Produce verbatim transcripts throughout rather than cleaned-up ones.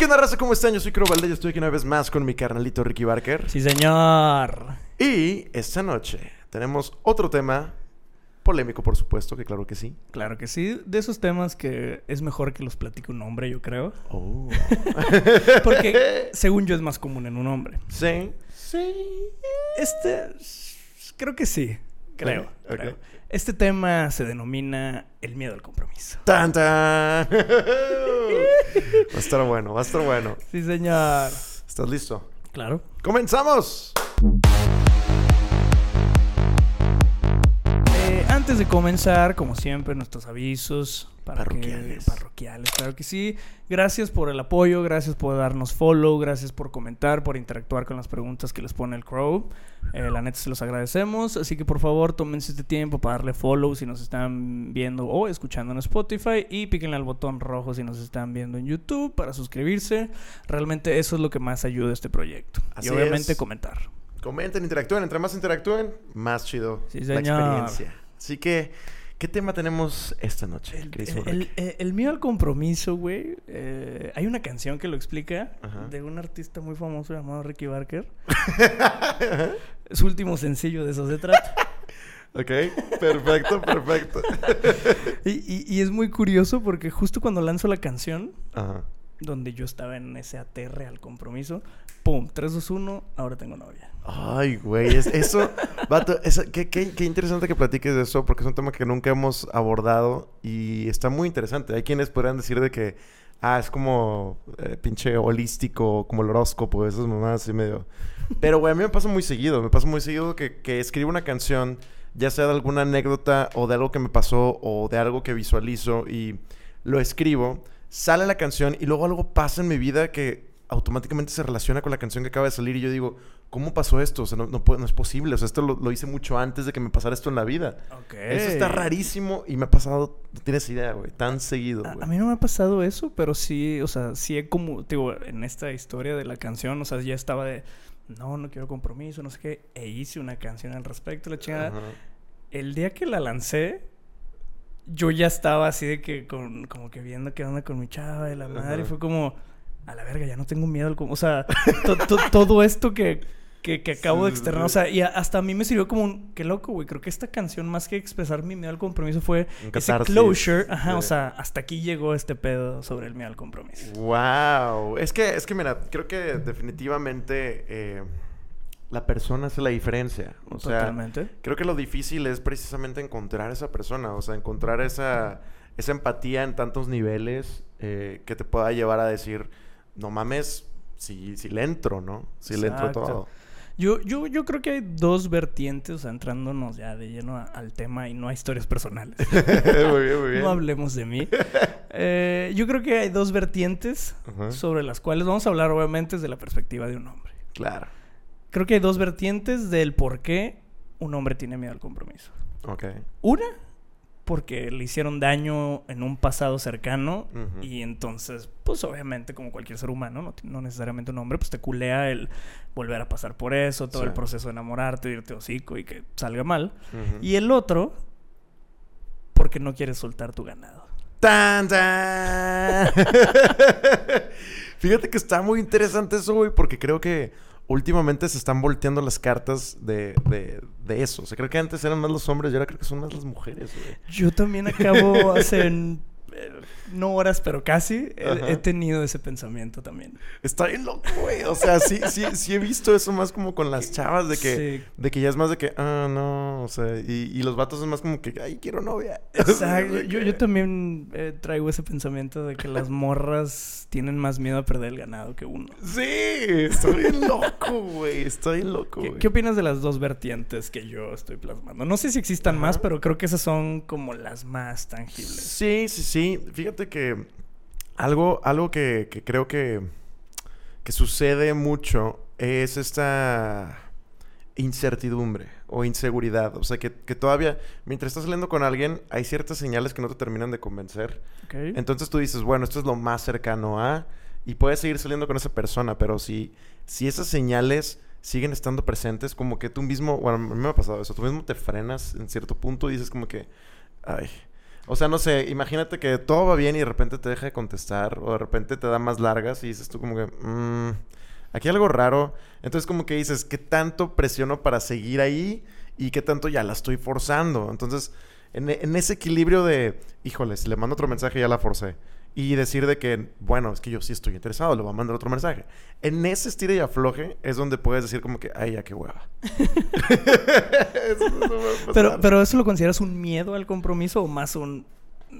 ¿Qué onda, raza? ¿Cómo están? Yo soy Cro Valdez, estoy aquí una vez más con mi carnalito Ricky Barker. Sí, señor. Y esta noche tenemos otro tema polémico, por supuesto, que claro que sí. Claro que sí. De esos temas que es mejor que los platique un hombre, yo creo. Oh. Porque, según yo, es más común en un hombre. Sí. Sí. Este... Creo que sí. Creo. Okay. creo. Okay. Este tema se denomina el miedo al compromiso. ¡Tan, tan! Va a estar bueno, va a estar bueno. Sí, señor. ¿Estás listo? Claro. ¡Comenzamos! Eh, antes de comenzar, como siempre, nuestros avisos... Parroquiales. Que, parroquiales, claro que sí. Gracias por el apoyo, gracias por darnos follow, gracias por comentar, por interactuar con las preguntas que les pone el Crow. Eh, la neta se los agradecemos. Así que por favor, tómense este tiempo para darle follow si nos están viendo o escuchando en Spotify. Y píquenle al botón rojo si nos están viendo en YouTube para suscribirse. Realmente eso es lo que más ayuda a este proyecto. Así y obviamente es. Comentar. Comenten, interactúen. Entre más interactúen, más chido sí, señor. La experiencia. Así que... ¿Qué tema tenemos esta noche? El, el, el, el miedo al compromiso, güey. Eh, hay una canción que lo explica. Ajá. De un artista muy famoso llamado Ricky Barker. Su último sencillo, de eso se trata. Ok, perfecto, perfecto. y, y, y es muy curioso porque justo cuando lanzo la canción, ajá, donde yo estaba en ese aterre al compromiso, pum, tres, dos, uno, ahora tengo novia. Ay, güey, es, eso, vato, eso, qué, qué, qué interesante que platiques de eso, porque es un tema que nunca hemos abordado y está muy interesante. Hay quienes podrían decir de que, ah, es como eh, pinche holístico, como el horóscopo, esas mamadas así medio... Pero, güey, a mí me pasa muy seguido, me pasa muy seguido que, que escribo una canción, ya sea de alguna anécdota o de algo que me pasó o de algo que visualizo y lo escribo, sale la canción y luego algo pasa en mi vida que... automáticamente se relaciona con la canción que acaba de salir y yo digo, ¿cómo pasó esto? O sea, no, no, no es posible. O sea, esto lo, lo hice mucho antes de que me pasara esto en la vida. Okay. Eso está rarísimo y me ha pasado, no tienes idea, güey, tan seguido, güey. A, a mí no me ha pasado eso, pero sí, o sea, sí he como, digo, en esta historia de la canción, o sea, ya estaba de, no, no quiero compromiso, no sé qué, e hice una canción al respecto, la chingada. Uh-huh. El día que la lancé, yo ya estaba así de que, con, como que viendo qué onda con mi chava de la madre, uh-huh, y fue como... a la verga, ya no tengo miedo al... Com- o sea, to- to- todo esto que, que, que acabo de externar. O sea, y a- hasta a mí me sirvió como un... Qué loco, güey. Creo que esta canción, más que expresar mi miedo al compromiso, fue ese closure. Ajá, sí. O sea, hasta aquí llegó este pedo sobre el miedo al compromiso. ¡Wow! Es que, es que mira, creo que definitivamente... Eh... la persona hace la diferencia. O totalmente. Sea, creo que lo difícil es precisamente encontrar esa persona. O sea, encontrar esa, esa empatía en tantos niveles eh, que te pueda llevar a decir, no mames, si, si le entro, ¿no? Si exacto, le entro todo. Yo, yo, yo creo que hay dos vertientes, o sea, entrándonos ya de lleno a, al tema y no a historias personales. Muy bien, muy bien. No hablemos de mí. eh, yo creo que hay dos vertientes, uh-huh, sobre las cuales vamos a hablar obviamente desde la perspectiva de un hombre. Claro. Creo que hay dos vertientes del por qué un hombre tiene miedo al compromiso. Ok. Una, porque le hicieron daño en un pasado cercano, uh-huh, y entonces, pues obviamente, como cualquier ser humano, no, no necesariamente un hombre, pues te culea el volver a pasar por eso, todo sí, el proceso de enamorarte, irte hocico y que salga mal. Uh-huh. Y el otro, porque no quieres soltar tu ganado. ¡Tan, tan! Fíjate que está muy interesante eso, güey, porque creo que... últimamente se están volteando las cartas de, de, de eso. O sea, creo que antes eran más los hombres y ahora creo que son más las mujeres, güey. Yo también acabo hace... en, eh, no horas, pero casi. Eh, he tenido ese pensamiento también. Está bien loco, güey. O sea, sí, sí, sí he visto eso más como con las chavas de que... sí. De que ya es más de que... ah, no. O sea, y, y los vatos es más como que... ay, quiero novia. Exacto. yo, yo también eh, traigo ese pensamiento de que las morras... tienen más miedo a perder el ganado que uno. Sí, estoy loco, güey. Estoy loco, güey. ¿Qué, ¿Qué opinas de las dos vertientes que yo estoy plasmando? No sé si existan, ajá, más, pero creo que esas son como las más tangibles. Sí, sí, sí. Fíjate que algo, algo que, que creo que, que sucede mucho es esta incertidumbre o inseguridad. O sea, que, que todavía, mientras estás saliendo con alguien, hay ciertas señales que no te terminan de convencer. Okay. Entonces tú dices, bueno, esto es lo más cercano a... y puedes seguir saliendo con esa persona, pero si, si esas señales siguen estando presentes, como que tú mismo... bueno, a mí me ha pasado eso. Tú mismo te frenas en cierto punto y dices como que... ay... O sea, no sé, imagínate que todo va bien y de repente te deja de contestar o de repente te da más largas y dices tú como que... Mmm, aquí hay algo raro. Entonces como que dices, ¿qué tanto presiono para seguir ahí? ¿Y qué tanto ya la estoy forzando? Entonces, en, en ese equilibrio de... Híjoles, le mando otro mensaje, ya la forcé. Y decir de que, bueno, es que yo sí estoy interesado, le voy a mandar otro mensaje. En ese estira y afloje es donde puedes decir como que, ay, ya qué hueva. Eso no va a pero, pero ¿eso lo consideras un miedo al compromiso o más un,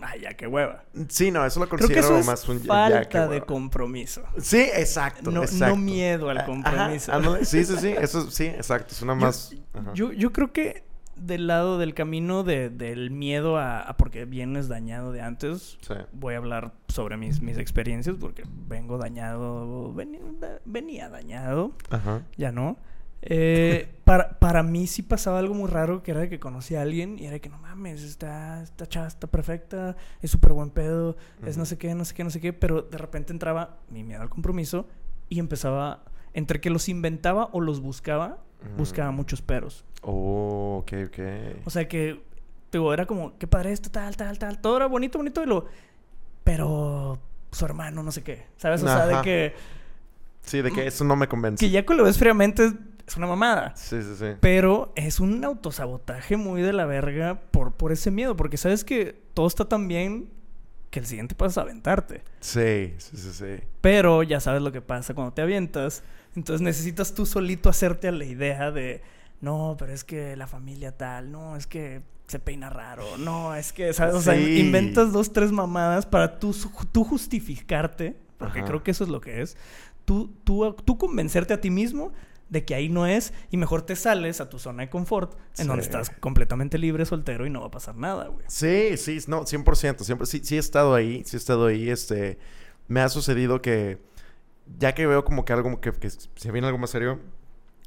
ay, ya qué hueva? Sí, no, eso lo considero eso más un falta ya qué hueva. De compromiso. Sí, exacto, no, exacto. No miedo al compromiso. Ajá, ajá, sí, sí, sí, eso sí, exacto, es una más... Yo, yo, yo creo que del lado del camino de, del miedo a, a porque vienes dañado de antes. Sí. Voy a hablar sobre mis, mis experiencias porque vengo dañado, ven, venía dañado. Ajá. Ya no. Eh, para, para mí sí pasaba algo muy raro que era que conocí a alguien y era que no mames, está, está chava, está perfecta, es súper buen pedo, uh-huh. es no sé qué, no sé qué, no sé qué, pero de repente entraba mi miedo al compromiso y empezaba, entre que los inventaba o los buscaba, uh-huh. buscaba muchos peros. Oh, ok, ok. O sea que, digo, era como, qué padre esto, tal, tal, tal. Todo era bonito, bonito. Y luego, pero su hermano, no sé qué. ¿Sabes? O Ajá. sea, de que... Sí, de que eso no me convence. Que ya cuando lo ves fríamente es una mamada. Sí, sí, sí. Pero es un autosabotaje muy de la verga por, por ese miedo. Porque sabes que todo está tan bien que el siguiente paso es aventarte. Sí, sí, sí, sí. Pero ya sabes lo que pasa cuando te avientas. Entonces necesitas tú solito hacerte a la idea de... No, pero es que la familia tal. No, es que se peina raro. No, es que, ¿sabes? O sea, sí. inventas dos, tres mamadas para tú, tú justificarte. Porque Ajá. creo que eso es lo que es. Tú, tú, tú convencerte a ti mismo de que ahí no es. Y mejor te sales a tu zona de confort. En sí. donde estás completamente libre, soltero y no va a pasar nada, güey. Sí, sí. No, cien por ciento. Siempre, sí, sí he estado ahí. Sí he estado ahí. Este... Me ha sucedido que... Ya que veo como que algo... Como que, que se viene algo más serio...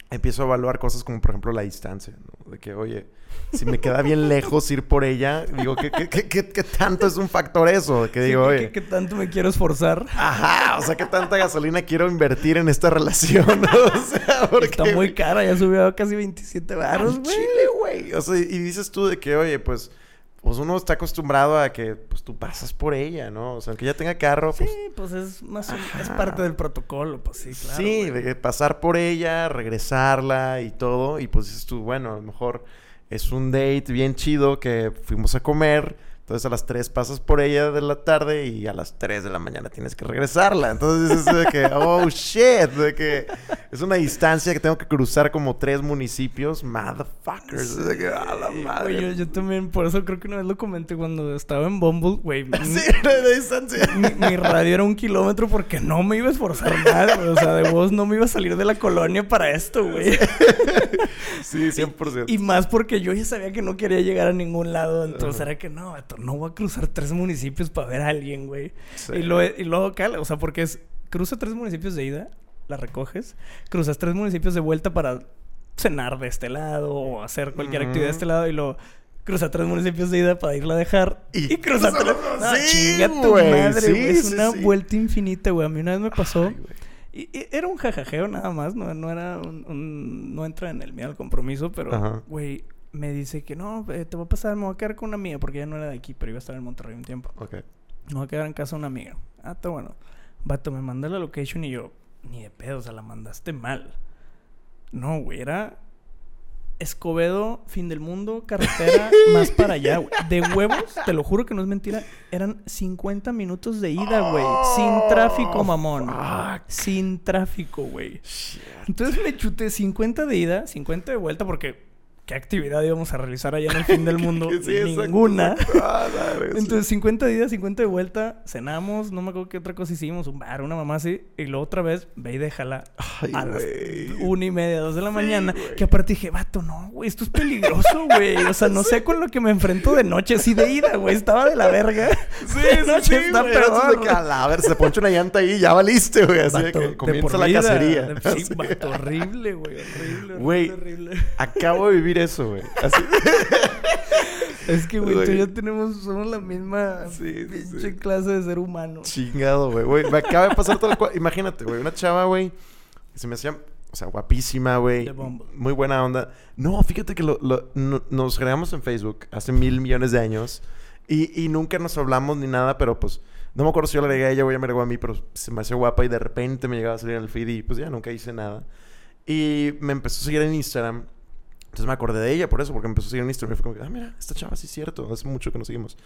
Empiezo a evaluar cosas como, por ejemplo, la distancia, ¿no? De que, oye, si me queda bien lejos ir por ella, digo, ¿qué, qué, qué, qué, qué tanto es un factor eso? Que digo, sí, oye... ¿Qué tanto me quiero esforzar? Ajá, o sea, ¿qué tanta gasolina quiero invertir en esta relación? O sea, porque... Está muy cara, ya subió a casi veintisiete baros, güey. Chile, güey. O sea, y dices tú de que, oye, pues... Pues uno está acostumbrado a que pues tú pasas por ella, ¿no? O sea, aunque ella tenga carro, pues... Sí, pues es más un... es parte del protocolo, pues sí, claro. Sí, de pasar por ella, regresarla y todo. Y pues dices tú, bueno, a lo mejor es un date bien chido que fuimos a comer. Entonces a las tres pasas por ella de la tarde y a las tres de la mañana tienes que regresarla. Entonces es de que, oh shit, de que es una distancia que tengo que cruzar como tres municipios, motherfuckers. Es de que, a la madre. Oye, yo también, por eso creo que una vez lo comenté cuando estaba en Bumble, güey. Sí, era distancia. Mi, mi radio era un kilómetro porque no me iba a esforzar nada, güey. O sea, de vos no me iba a salir de la colonia para esto, güey. Sí, cien por ciento. Y, y más porque yo ya sabía que no quería llegar a ningún lado, entonces uh-huh. era que no, no voy a cruzar tres municipios para ver a alguien, güey. Sí. Y, lo, y luego acá, o sea, porque es... Cruza tres municipios de ida, la recoges. Cruzas tres municipios de vuelta para cenar de este lado o hacer cualquier mm. actividad de este lado. Y luego cruza tres municipios de ida para irla a dejar. Y, y cruza tres... Los... No, sí, chinga tu madre, sí, güey. Es sí, una sí. vuelta infinita, güey. A mí una vez me pasó... Ay, y, y era un jajajeo nada más. No, no era un, un... No entra en el miedo al compromiso, pero, Ajá. güey... Me dice que no, eh, te voy a pasar, me voy a quedar con una amiga. Porque ella no era de aquí, pero iba a estar en Monterrey un tiempo. Ok. Me voy a quedar en casa de una amiga. Ah, está bueno. Vato, me manda la location y yo... Ni de pedo, o sea, la mandaste mal. No, güey, era... Escobedo, fin del mundo, carretera, más para allá, güey. De huevos, te lo juro que no es mentira, eran cincuenta minutos de ida, güey. Sin tráfico, mamón. Fuck. Sin tráfico, güey. Entonces me chuté cincuenta de ida, cincuenta de vuelta, porque... ¿Qué actividad íbamos a realizar allá en el fin del mundo? Sí, ninguna. Entonces, cincuenta días, cincuenta de vuelta. Cenamos, no me acuerdo qué otra cosa hicimos. Un bar, una mamá así. Y luego otra vez, ve y déjala. Ay, a las una y media, dos de la sí, mañana. Wey. Que aparte dije, vato, no, güey. Esto es peligroso, güey. O sea, no sé con lo que me enfrento de noche. Sí, de ida, güey. Estaba de la verga. Sí, de noche sí, está peor. A ver, se poncha una llanta ahí y ya valiste, güey. Así vato, de que comienza la vida, cacería. De, sí, sí, vato, horrible, güey. Horrible, güey. Horrible, horrible. Acabo de vivir eso, güey. Así... Es que, güey, tú ya tenemos... Somos la misma sí, pinche sí. clase de ser humano. Chingado, güey. Me acaba de pasar tal cual. Imagínate, güey. Una chava, güey. Que se me hacía... O sea, guapísima, güey. Muy buena onda. No, fíjate que lo, lo, no, nos creamos en Facebook hace mil millones de años. Y, y nunca nos hablamos ni nada, pero pues... No me acuerdo si yo le agregué a ella o ella me agregó a mí, pero se me hacía guapa y de repente me llegaba a salir en el feed y pues ya nunca hice nada. Y me empezó a seguir en Instagram. Entonces me acordé de ella por eso, porque me empezó a seguir en Instagram. Y fue como que, ah, mira, esta chava sí es cierto. Hace mucho que nos seguimos.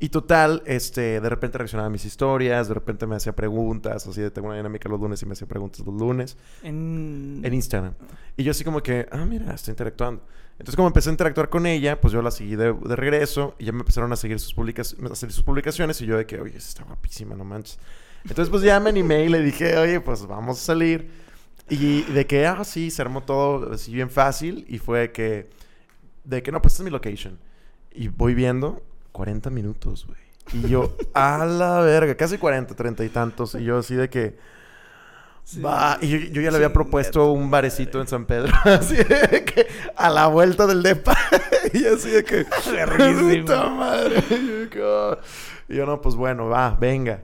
Y total, este, de repente reaccionaba a mis historias. De repente me hacía preguntas. Así de, tengo una dinámica los lunes y me hacía preguntas los lunes. En... en Instagram. Y yo así como que, ah, mira, está interactuando. Entonces, como empecé a interactuar con ella, pues yo la seguí de, de regreso y ya me empezaron a seguir sus publicaciones, a hacer sus publicaciones y yo de que, oye, está guapísima, no manches. Entonces, pues ya me animé y le dije, oye, pues vamos a salir. Y de que, ah, sí, se armó todo así bien fácil y fue de que, de que, no, pues esta es mi location. Y voy viendo cuarenta minutos, güey. Y yo, a la verga, casi cuarenta, treinta y tantos. Y yo así de que... Sí. Bah, y yo, yo ya le había sí, propuesto neta, un barecito madre. En San Pedro. Así de que a la vuelta del depa. Y así de que... ¡Puta madre! Y yo, no, pues bueno, va, venga.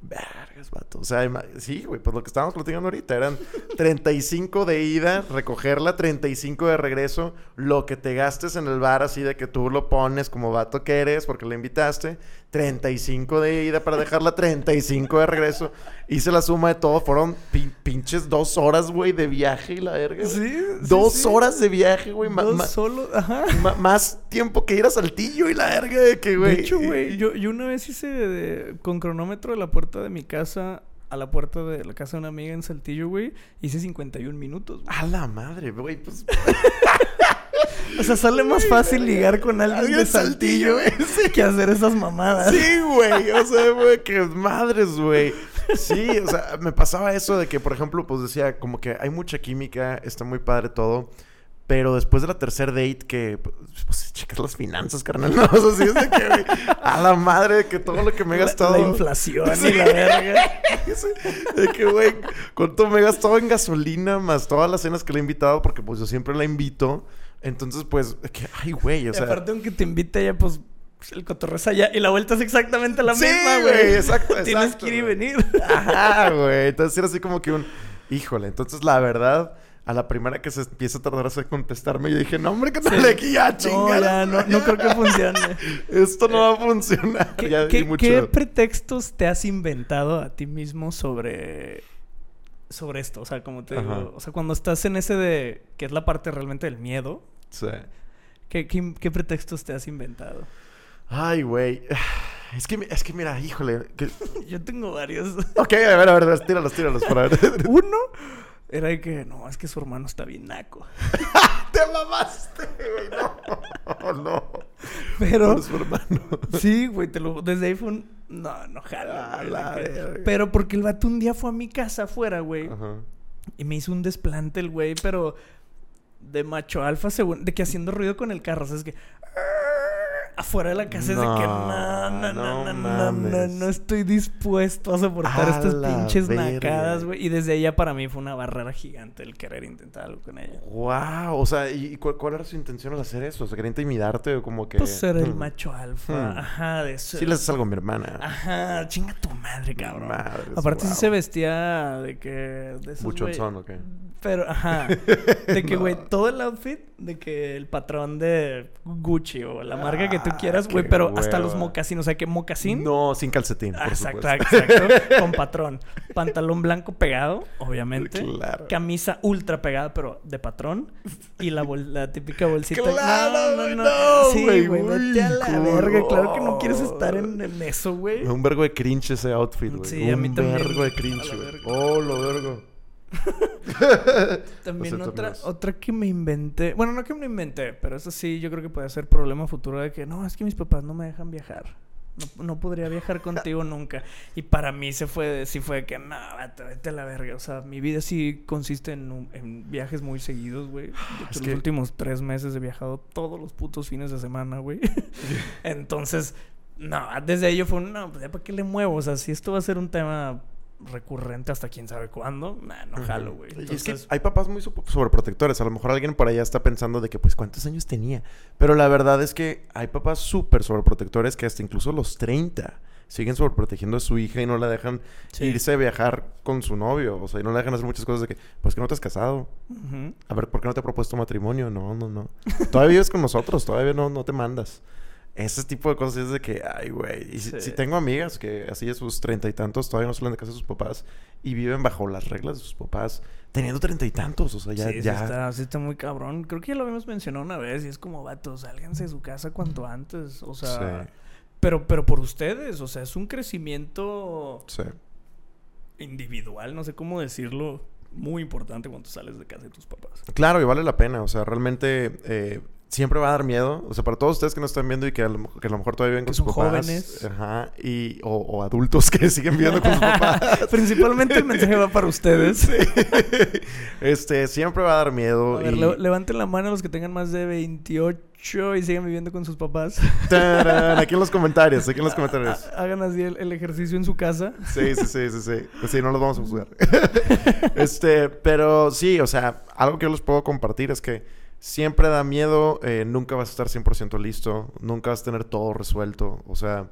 Vergas, vato. O sea, sí, güey, pues lo que estábamos platicando ahorita eran treinta y cinco de ida, recogerla, treinta y cinco de regreso. Lo que te gastes en el bar, así de que tú lo pones como vato que eres porque le invitaste. treinta y cinco de ida para dejarla, treinta y cinco de regreso. Hice la suma de todo. Fueron pin- pinches dos horas, güey, de viaje y la verga. Sí, sí Dos sí. horas de viaje, güey. Dos ma- solo, ajá. Ma- más tiempo que ir a Saltillo y la verga de que, güey. De hecho, güey, yo, yo una vez hice de, de, con cronómetro de la puerta de mi casa a la puerta de la casa de una amiga en Saltillo, güey. Hice cincuenta y un minutos, güey. A la madre, güey, pues... O sea, sale más fácil ligar con alguien de Saltillo, güey, sí. que hacer esas mamadas. Sí, güey. O sea, güey, que madres, güey. Sí, o sea, me pasaba eso de que, por ejemplo, pues decía como que hay mucha química, está muy padre todo, pero después de la tercer date que... Pues checas las finanzas, carnal. No, o sea, sí es de que... Güey, a la madre de que todo lo que me he gastado... La, la inflación sí. y la verga. De que, güey, cuánto me he gastado en gasolina más todas las cenas que le he invitado, porque pues yo siempre la invito. Entonces, pues, que, ay, güey, o y sea... aparte, aunque te invite ya, pues, el cotorreo es allá. Y la vuelta es exactamente la sí, misma, güey. exacto, exacto. Tienes que ir y venir. Ajá, güey. Entonces, era así como que un... Híjole, entonces, la verdad... A la primera que se empieza a tardar a contestarme, yo dije, no, hombre, que te sí. le aquí ya, chingada. No, ya, no, no creo que funcione. Esto no va a funcionar. ¿Qué, ya, ¿qué, ¿qué pretextos te has inventado a ti mismo sobre, sobre esto? O sea, como te Ajá. digo, o sea, cuando estás en ese de, que es la parte realmente del miedo. Sí. ¿Qué, qué, qué pretextos te has inventado? Ay, güey. Es que, es que mira, híjole. Que... Yo tengo varios. Ok, a ver, a ver, tíralos, tíralos para ver. Uno... Era de que, no, es que su hermano está bien naco. ¡Te mamaste, güey! No, no. Pero... Por su hermano. Sí, güey, te lo... Desde ahí fue un... No, no, jala. La que... Pero porque el vato un día fue a mi casa afuera, güey. Ajá. Y me hizo un desplante el güey, pero... De macho alfa, según... De que haciendo ruido con el carro, o sea, es que... Afuera de la casa no, es de que no, no, no, no, no, no, no estoy dispuesto a soportar a estas pinches verga. nacadas, güey. Y desde ella para mí fue una barrera gigante el querer intentar algo con ella. Wow, o sea, ¿y cuál, cuál era su intención al hacer eso? O sea, ¿quería intimidarte o como que...? Pues ser hmm. el macho alfa, hmm. ajá, de eso. Sí le haces algo a mi hermana. Ajá, chinga tu madre, cabrón. Madres, Aparte wow. sí se vestía de que... De esos, Buchonzón, ¿o qué? Pero, ajá, de que, güey, no. todo el outfit de que el patrón de Gucci o la marca ah. que tú quieras, güey, pero hueva. Hasta los mocasines, o sea, ¿qué mocasín? No, sin calcetín, por exacto, supuesto. Exacto, exacto, con patrón. Pantalón blanco pegado, obviamente. Claro. Camisa ultra pegada, pero de patrón. Y la, bol- la típica bolsita. ¡Claro, no, no, no! no sí, güey, vete a la verga. Claro que no quieres estar en, en eso, güey. Un vergo de cringe ese outfit, güey. Sí, Un a mí también. Un vergo de cringe, güey. ¡Oh, lo vergo! También o sea, otra también otra que me inventé. Bueno, no que me inventé, pero eso sí, yo creo que puede ser problema futuro de que no, es que mis papás no me dejan viajar. No, no podría viajar contigo nunca. Y para mí se fue, sí fue de que no, vete, vete a la verga. O sea, mi vida sí consiste en, en viajes muy seguidos, güey. Los que... últimos tres meses he viajado todos los putos fines de semana, güey. Entonces, no, desde ahí yo fue, no, pues ¿para qué le muevo? O sea, si esto va a ser un tema recurrente hasta quién sabe cuándo, nah, no jalo, güey. Entonces... Y es que hay papás muy sobreprotectores. A lo mejor alguien por allá está pensando de que, pues, ¿cuántos años tenía? Pero la verdad es que hay papás súper sobreprotectores que hasta incluso los treinta siguen sobreprotegiendo a su hija y no la dejan sí. irse a viajar con su novio. O sea, y no la dejan hacer muchas cosas de que, pues, que no te has casado. Uh-huh. A ver, ¿por qué no te ha propuesto matrimonio? No, no, no. Todavía vives con nosotros. Todavía no, no te mandas. Ese tipo de cosas es de que, ay, güey. Y si, sí. si tengo amigas que así de sus treinta y tantos todavía no salen de casa de sus papás y viven bajo las reglas de sus papás teniendo treinta y tantos, o sea, ya... Sí, ya... Sí está, sí está muy cabrón. Creo que ya lo habíamos mencionado una vez y es como, vatos, sálganse de su casa cuanto antes, o sea... Sí. Pero, pero por ustedes, o sea, es un crecimiento... Sí. Individual, no sé cómo decirlo, muy importante cuando sales de casa de tus papás. Claro, y vale la pena, o sea, realmente... Eh, siempre va a dar miedo. O sea, para todos ustedes que nos están viendo y que a lo, que a lo mejor todavía viven con sus papás. Jóvenes. Ajá. Y, o, o adultos que siguen viviendo con sus papás. Principalmente el mensaje va para ustedes. Sí. Este, siempre va a dar miedo. A ver, y... le- levanten la mano los que tengan más de veintiocho y sigan viviendo con sus papás. ¡Tarán! Aquí en los comentarios. Aquí en los comentarios. Hagan así el, el ejercicio en su casa. Sí, sí, sí, sí, sí. Sí, no los vamos a juzgar. Este, pero sí, o sea, algo que yo les puedo compartir es que siempre da miedo, eh, nunca vas a estar cien por ciento listo, nunca vas a tener todo resuelto, o sea,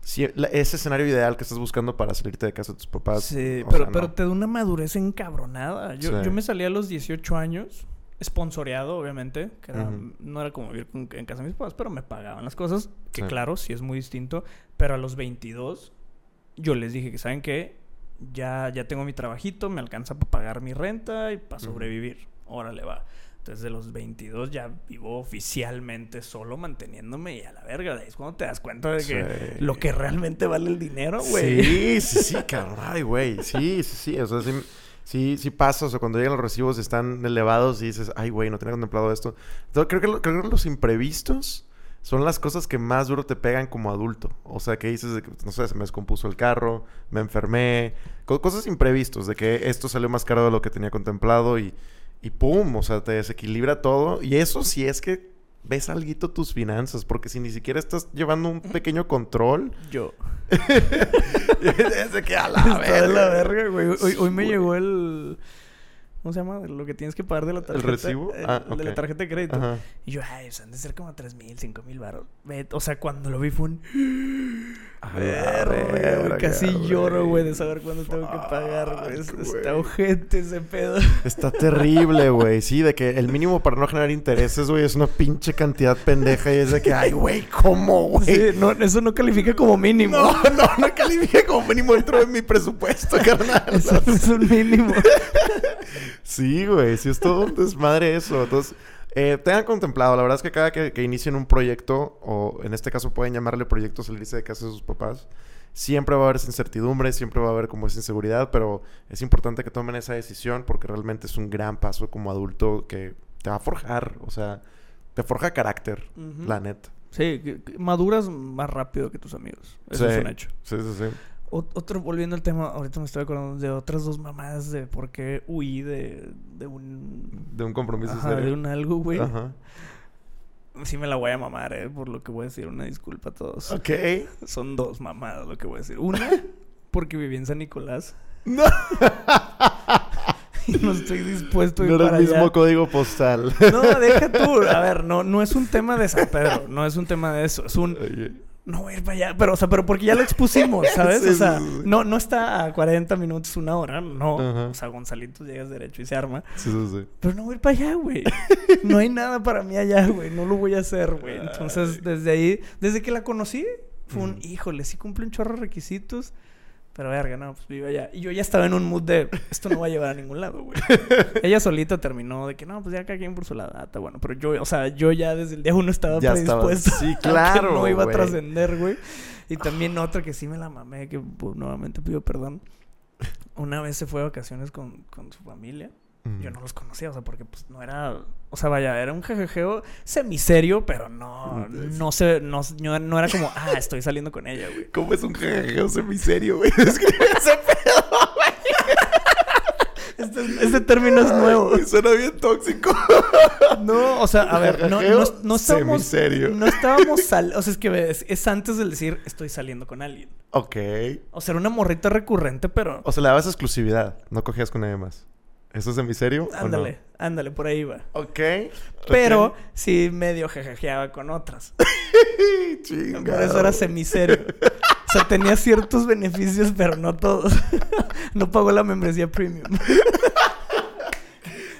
si, la, ese escenario ideal que estás buscando para salirte de casa de tus papás. Sí, pero, sea, pero no. Te da una madurez encabronada. Yo, sí. yo me salí a los dieciocho años, esponsoreado obviamente, que era, uh-huh. no era como vivir con, en casa de mis papás, pero me pagaban las cosas, que sí. claro, sí es muy distinto, pero a los veintidós yo les dije que, ¿saben qué? Ya, ya tengo mi trabajito, me alcanza para pagar mi renta y para sobrevivir, uh-huh. órale va. Desde los veintidós ya vivo oficialmente solo manteniéndome y a la verga. Ahí es cuando te das cuenta de que sí. lo que realmente vale el dinero, güey. Sí, sí, sí, caray, güey. Sí, sí, sí. O sea, sí, sí, sí pasa. O sea, cuando llegan los recibos están elevados y dices, ay, güey, no tenía contemplado esto. Entonces, creo que, lo, creo que los imprevistos son las cosas que más duro te pegan como adulto. O sea, que dices, no sé, se me descompuso el carro, me enfermé. Cosas imprevistos, de que esto salió más caro de lo que tenía contemplado y... Y pum, o sea, te desequilibra todo. Y eso si es que ves alguito tus finanzas. Porque si ni siquiera estás llevando un pequeño control... Yo. Es de que a la verga. A la verga, güey. Hoy, hoy, hoy me llegó el... ¿Cómo se llama? Lo que tienes que pagar de la tarjeta. ¿El recibo? El, ah, okay. De la tarjeta de crédito. Ajá. Y yo, ay, o sea, han de ser como tres mil, cinco mil baros. O sea, cuando lo vi fue un... A ver, güey. Casi ver, lloro, güey, de saber cuándo fuck, tengo que pagar, güey. Está ojete ese pedo. Está terrible, güey. Sí, de que el mínimo para no generar intereses, güey, es una pinche cantidad pendeja. Y es de que, ay, güey, ¿cómo, güey? Sí, no, eso no califica como mínimo. No, no, no califica como mínimo dentro de mi presupuesto, carnal. Eso no es un mínimo. Sí, güey. Sí, es todo un desmadre eso. Entonces... Eh, tengan contemplado, la verdad es que cada que, que inicien un proyecto, o en este caso pueden llamarle proyecto salirse de casa de sus papás, siempre va a haber esa incertidumbre, siempre va a haber como esa inseguridad, pero es importante que tomen esa decisión porque realmente es un gran paso como adulto que te va a forjar, o sea, te forja carácter, uh-huh. la neta. Sí, que, que maduras más rápido que tus amigos, eso sí, es un hecho. Sí, sí, sí. Otro, volviendo al tema, ahorita me estoy acordando de otras dos mamadas de por qué huí de, de un... De un compromiso ajá, serio. De un algo, güey. Ajá. Sí me la voy a mamar, eh, por lo que voy a decir. Una disculpa a todos. Ok. Son dos mamadas lo que voy a decir. Una, porque viví en San Nicolás. ¡No! No estoy dispuesto a ir no para allá. No era el mismo código postal. No, deja tú. A ver, no, no es un tema de San Pedro. No es un tema de eso. Es un... Oye. No voy a ir para allá, pero, o sea, pero porque ya lo expusimos, ¿sabes? Sí, o sea, sí, sí. No, no está a cuarenta minutos, una hora, no. Uh-huh. O sea, Gonzalito llegas derecho y se arma. Sí, sí, sí. Pero no voy a ir para allá, güey. No hay nada para mí allá, güey. No lo voy a hacer, güey. Entonces, ay. Desde ahí, desde que la conocí, fue un, uh-huh. híjole, sí cumple un chorro de requisitos. Pero verga, no, pues vive allá. Y yo ya estaba en un mood de, esto no va a llevar a ningún lado, güey. Ella solita terminó de que, no, pues ya cada quien por su lado. Ah, está bueno. Pero yo, o sea, yo ya desde el día uno estaba ya predispuesto. Estaba. Sí, claro, que no iba wey. A trascender, güey. Y también otra que sí me la mamé, que pues, nuevamente pido perdón. Una vez se fue de vacaciones con, con su familia. Mm. Yo no los conocía, o sea, porque pues no era... O sea, vaya, era un jajajeo semiserio, pero no... No sé... No, no era como... Ah, estoy saliendo con ella, güey. ¿Cómo es un jajajeo semiserio, güey? Escribe ese pedo, güey. Este, este término es nuevo. Ay, suena bien tóxico. No, o sea, a ver... No, no, no estábamos... Semiserio. No estábamos... Sal, o sea, es que es, es antes de decir... Estoy saliendo con alguien. Ok. O sea, era una morrita recurrente, pero... O sea, le dabas exclusividad. No cogías con nadie más. ¿Eso es semiserio? Ándale, no? ándale, por ahí va. Ok. Pero okay. sí medio jejejeaba con otras. Chingado. Por eso era semiserio. O sea, tenía ciertos beneficios, pero no todos. No pagó la membresía premium.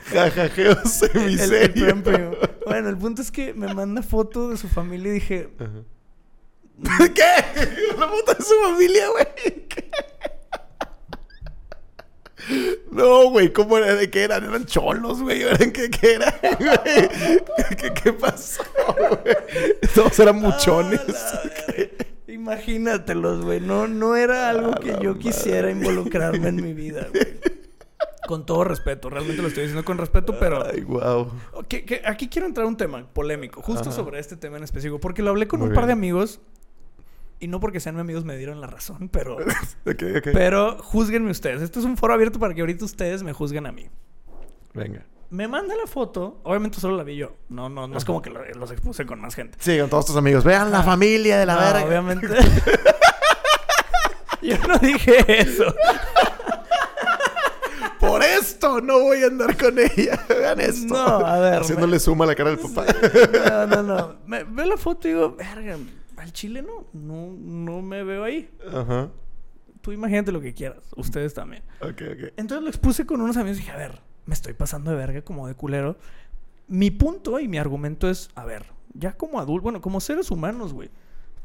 Jajajeo semiserio. El, el, el premium. Bueno, el punto es que me manda foto de su familia y dije... Uh-huh. ¿Qué? La puta de su familia, güey. No, güey, ¿cómo era? ¿De qué eran? Eran cholos, güey. ¿Eran qué, qué eran, güey? ¿Qué, qué pasó, güey? Todos eran muchones. Ah, la, imagínatelos, güey. No, no era algo ah, que yo madre. quisiera involucrarme en mi vida, güey. Con todo respeto. Realmente lo estoy diciendo con respeto, pero... Ay, wow. Que, que aquí quiero entrar a un tema polémico. Justo Ajá. sobre este tema en específico. Porque lo hablé con Muy un bien. par de amigos... Y no porque sean mis amigos me dieron la razón, pero... okay, okay. Pero júzguenme ustedes. Este es un foro abierto para que ahorita ustedes me juzguen a mí. Venga. Me manda la foto. Obviamente solo la vi yo. No, no, no es como que los expuse con más gente. Sí, con todos tus amigos. Vean la ah, familia de la no, verga. Obviamente. Yo no dije eso. Por esto no voy a andar con ella. Vean esto. No, a ver. Haciéndole me... suma a la cara del papá. No, no, no. Me... Veo la foto y digo, verga... Al chile no, no, no me veo ahí. Ajá. Tú imagínate lo que quieras. Ustedes también. Ok, ok. Entonces lo expuse con unos amigos y dije, a ver, me estoy pasando de verga como de culero. Mi punto y mi argumento es, a ver, ya como adulto, bueno, como seres humanos, güey.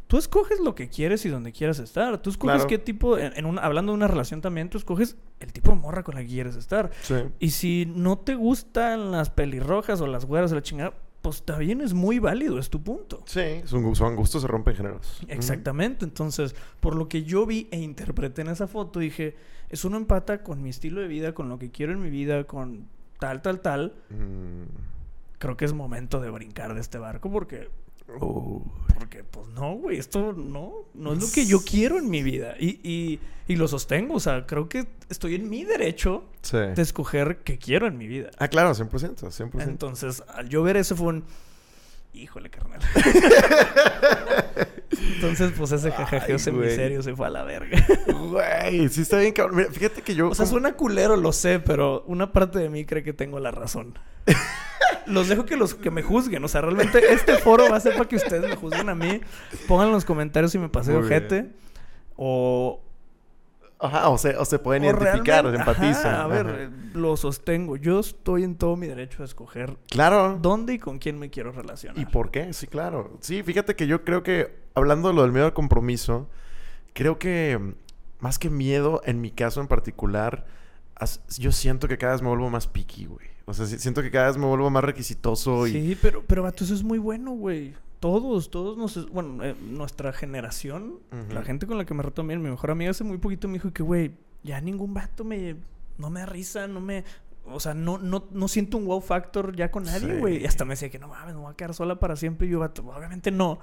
Tú escoges lo que quieres y donde quieras estar. Tú escoges claro. qué tipo... En, en un, hablando de una relación también, tú escoges el tipo de morra con la que quieres estar. Sí. Y si no te gustan las pelirrojas o las güeras o la chingada... Pues también es muy válido, es tu punto. Sí, son, son gustos, se rompen géneros. Exactamente. Mm. Entonces, por lo que yo vi e interpreté en esa foto, dije... Es uno empata con mi estilo de vida, con lo que quiero en mi vida, con tal, tal, tal. Mm. Creo que es momento de brincar de este barco porque... Oh. Porque, pues, no, güey. Esto no, no es lo que yo quiero en mi vida. Y, y, y lo sostengo. O sea, creo que estoy en mi derecho sí. de escoger qué quiero en mi vida. Ah, claro, cien por ciento. cien por ciento. Entonces, al yo ver eso fue un... Híjole, carnal. Entonces, pues, ese jajajeo semiserio se fue a la verga. Güey, sí está bien cabrón. Mira, fíjate que yo... O sea, como... suena culero, lo sé, pero una parte de mí cree que tengo la razón. Los dejo que los que me juzguen. O sea, realmente este foro va a ser para que ustedes me juzguen a mí. Pongan en los comentarios si me pasé de ojete. O... Ajá, o se, o se pueden o identificar, o se empatizan. Ajá, a ver, ajá. lo sostengo. Yo estoy en todo mi derecho a escoger... Claro. ¿Dónde y con quién me quiero relacionar? ¿Y por qué? Sí, claro. Sí, fíjate que yo creo que... Hablando de lo del miedo al compromiso... Creo que... Más que miedo, en mi caso en particular... Yo siento que cada vez me vuelvo más picky, güey. O sea, siento que cada vez me vuelvo más requisitoso y... Sí, pero, pero vato, eso es muy bueno, güey. Todos, todos nos... Bueno, eh, nuestra generación, uh-huh. la gente con la que me reto bien, mi mejor amiga hace muy poquito me dijo que, güey, ya ningún vato me... No me da risa, no me... O sea, no, no, no siento un wow factor ya con nadie, güey. Sí. Y hasta me decía que no mames, me voy a quedar sola para siempre. Y yo, vato, obviamente no.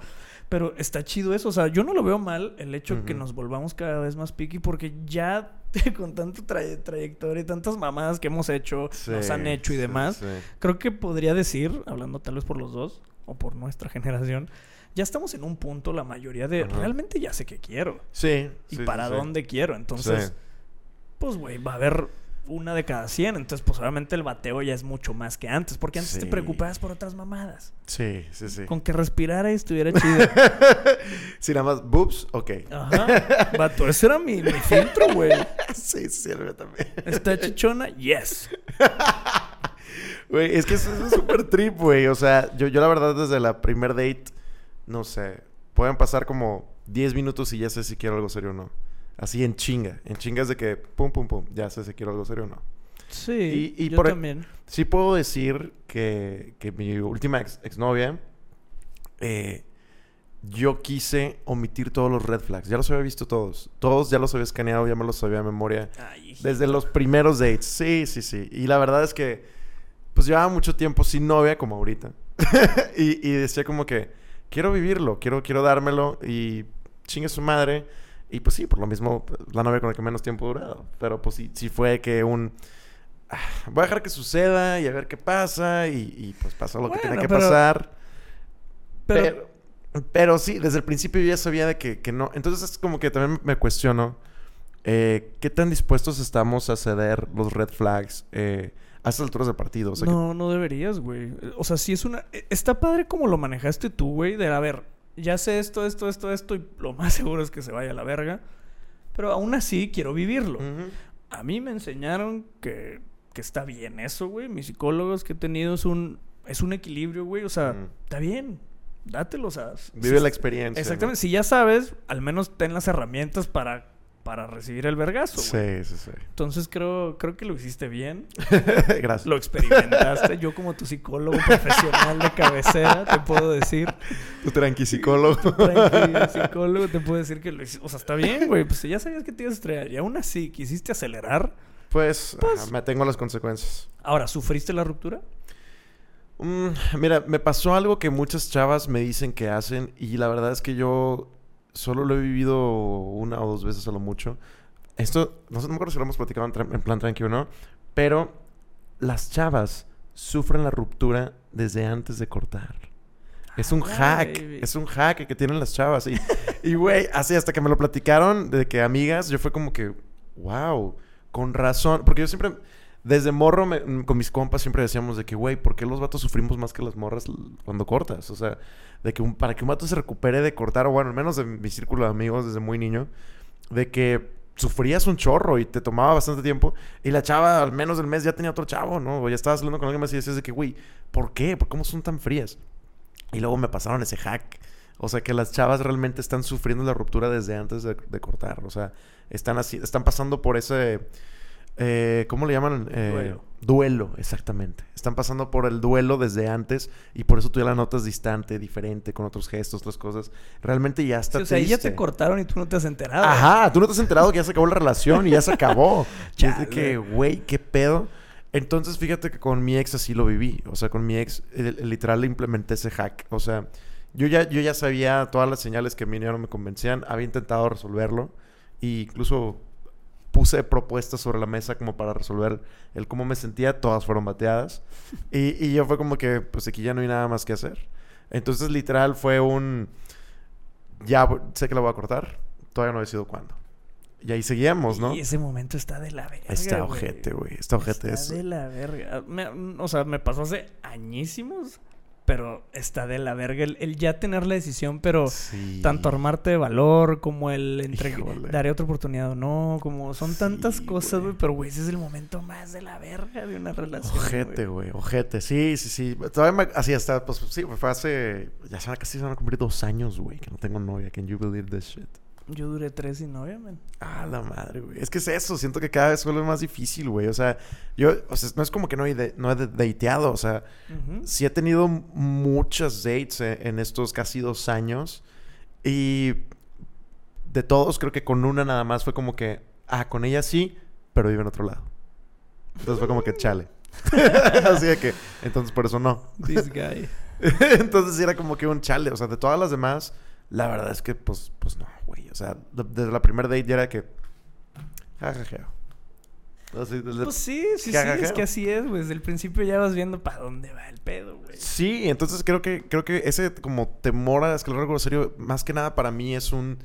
Pero está chido eso. O sea, yo no lo veo mal el hecho uh-huh. que nos volvamos cada vez más picky porque ya... con tanta tra- trayectoria y tantas mamadas que hemos hecho, sí, nos han hecho y demás. Sí, sí. Creo que podría decir, hablando tal vez por los dos, o por nuestra generación, ya estamos en un punto, la mayoría de... Ajá. Realmente ya sé qué quiero. Sí. Y sí, para sí, dónde sí. quiero. Entonces, sí. pues, güey, va a haber una de cada cien. Entonces, pues, obviamente el bateo ya es mucho más que antes. Porque antes sí. te preocupabas por otras mamadas. Sí, sí, sí. Con que respirara y estuviera chido. Si nada más, boobs, ok. Ajá. Vato, ese era mi, mi filtro, güey. Sí, sirve también. ¿Está chichona? Yes. Güey, es que eso es un super trip, güey. O sea, yo, yo la verdad desde la primer date, no sé, pueden pasar como diez minutos y ya sé si quiero algo serio o no. Así en chinga. En chingas de que pum, pum, pum, ya sé si quiero algo serio o no. Sí, y, y yo por, también. Sí puedo decir que, que mi última ex, exnovia, eh... yo quise omitir todos los red flags. Ya los había visto todos. Todos ya los había escaneado, ya me los sabía de memoria. Ay, desde los primeros dates. Sí, sí, sí. Y la verdad es que... Pues llevaba mucho tiempo sin novia, como ahorita. y, y decía como que... Quiero vivirlo. Quiero, quiero dármelo. Y chingue su madre. Y pues sí, por lo mismo... La novia con la que menos tiempo he durado. Pero pues sí, sí fue que un... Ah, voy a dejar que suceda y a ver qué pasa. Y, y pues pasa lo bueno, que tiene que pero, pasar. Pero... pero Pero sí, desde el principio yo ya sabía de que, que no. Entonces es como que también me cuestiono eh, qué tan dispuestos estamos a ceder los red flags eh, a estas alturas del partido. O sea, no, que... no deberías, güey. O sea, sí es una... Está padre como lo manejaste tú, güey. De, a ver, ya sé esto, esto, esto, esto. Y lo más seguro es que se vaya a la verga. Pero aún así quiero vivirlo. Uh-huh. A mí me enseñaron que, que está bien eso, güey. Mis psicólogos que he tenido es un... Es un equilibrio, güey. O sea, uh-huh. está bien. dátelos a... Vive si, la experiencia. Exactamente. ¿No? Si ya sabes, al menos ten las herramientas para... para recibir el vergazo, güey. Sí, sí, sí. Entonces creo, creo que lo hiciste bien. Gracias. Lo experimentaste. Yo, como tu psicólogo profesional de cabecera, te puedo decir. Tu tranqui psicólogo. Tu tranqui psicólogo, te puedo decir que lo hiciste. O sea, está bien, güey. Pues si ya sabías que te ibas a estrellar y aún así quisiste acelerar. Pues, pues ajá, me atengo a las consecuencias. Ahora, ¿sufriste la ruptura? Um, mira, me pasó algo que muchas chavas me dicen que hacen y la verdad es que yo... solo lo he vivido una o dos veces a lo mucho. Esto, no sé, no me acuerdo si lo hemos platicado en, tra- en plan tranquilo o no, pero las chavas sufren la ruptura desde antes de cortar. Es un Ay, hack, baby. es un hack que tienen las chavas. Y, güey, así hasta que me lo platicaron de que amigas, yo fue como que, wow, con razón. Porque yo siempre, desde morro, me, con mis compas siempre decíamos de que, güey, ¿por qué los vatos sufrimos más que las morras cuando cortas? O sea... de que un, para que un vato se recupere de cortar, o bueno, al menos de mi círculo de amigos desde muy niño, de que sufrías un chorro y te tomaba bastante tiempo, y la chava al menos del mes ya tenía otro chavo, ¿no? O ya estabas hablando con alguien más y decías de que, güey, ¿por qué? ¿Por cómo son tan frías? Y luego me pasaron ese hack. O sea, que las chavas realmente están sufriendo la ruptura desde antes de, de cortar. O sea, están así, están pasando por ese... Eh, ¿cómo le llaman? Eh, duelo. Duelo, exactamente. Están pasando por el duelo desde antes y por eso tú ya la notas distante, diferente, con otros gestos, otras cosas. Realmente ya está sí, o sea, triste. Ya te cortaron y tú no te has enterado. Ajá, tú no te has enterado que ya se acabó la relación y ya se acabó. Es de que, güey, qué pedo. Entonces, fíjate que con mi ex así lo viví. O sea, con mi ex, el, el, literal, le implementé ese hack. O sea, yo ya, yo ya sabía todas las señales que a mí no me convencían. Había intentado resolverlo e incluso... puse propuestas sobre la mesa como para resolver el cómo me sentía. Todas fueron bateadas. Y, y yo fue como que, pues aquí ya no hay nada más que hacer. Entonces, literal, fue un... ya sé que la voy a cortar. Todavía no decido cuándo. Y ahí seguíamos, ¿no? Y ese momento está de la verga, Está güey. ojete, güey. Está ojete está eso. Está de la verga. Me, o sea, me pasó hace añísimos... pero está de la verga el, el ya tener la decisión, pero sí. Tanto armarte de valor como el entre daré otra oportunidad o no, como son sí, tantas cosas, güey, pero güey, ese es el momento más de la verga de una relación. Ojete, güey, ojete, sí, sí, sí. Todavía me, así hasta, pues sí, fue hace, ya se van, casi se van a cumplir dos años, güey, que no tengo novia. Can you believe this shit? Yo duré tres sin novia, man. Ah, la madre, güey. Es que es eso. Siento que cada vez se vuelve más difícil, güey. O sea, yo... O sea, no es como que no he, de, no he dateado. O sea, uh-huh. sí he tenido muchas dates en, en estos casi dos años. Y... de todos, creo que con una nada más fue como que... ah, con ella sí, pero vive en otro lado. Entonces fue como que chale. Así de que... entonces por eso no. This guy. Entonces era como que un chale. O sea, de todas las demás... la verdad es que, pues, pues no, güey. O sea, desde la primera date ya era que... jajajeo. Así, desde... pues sí, sí, jajajeo. Sí. Es que así es, güey. Desde el principio ya vas viendo para dónde va el pedo, güey. Sí, entonces creo que... creo que ese como temor a escalar algo serio... más que nada para mí es un...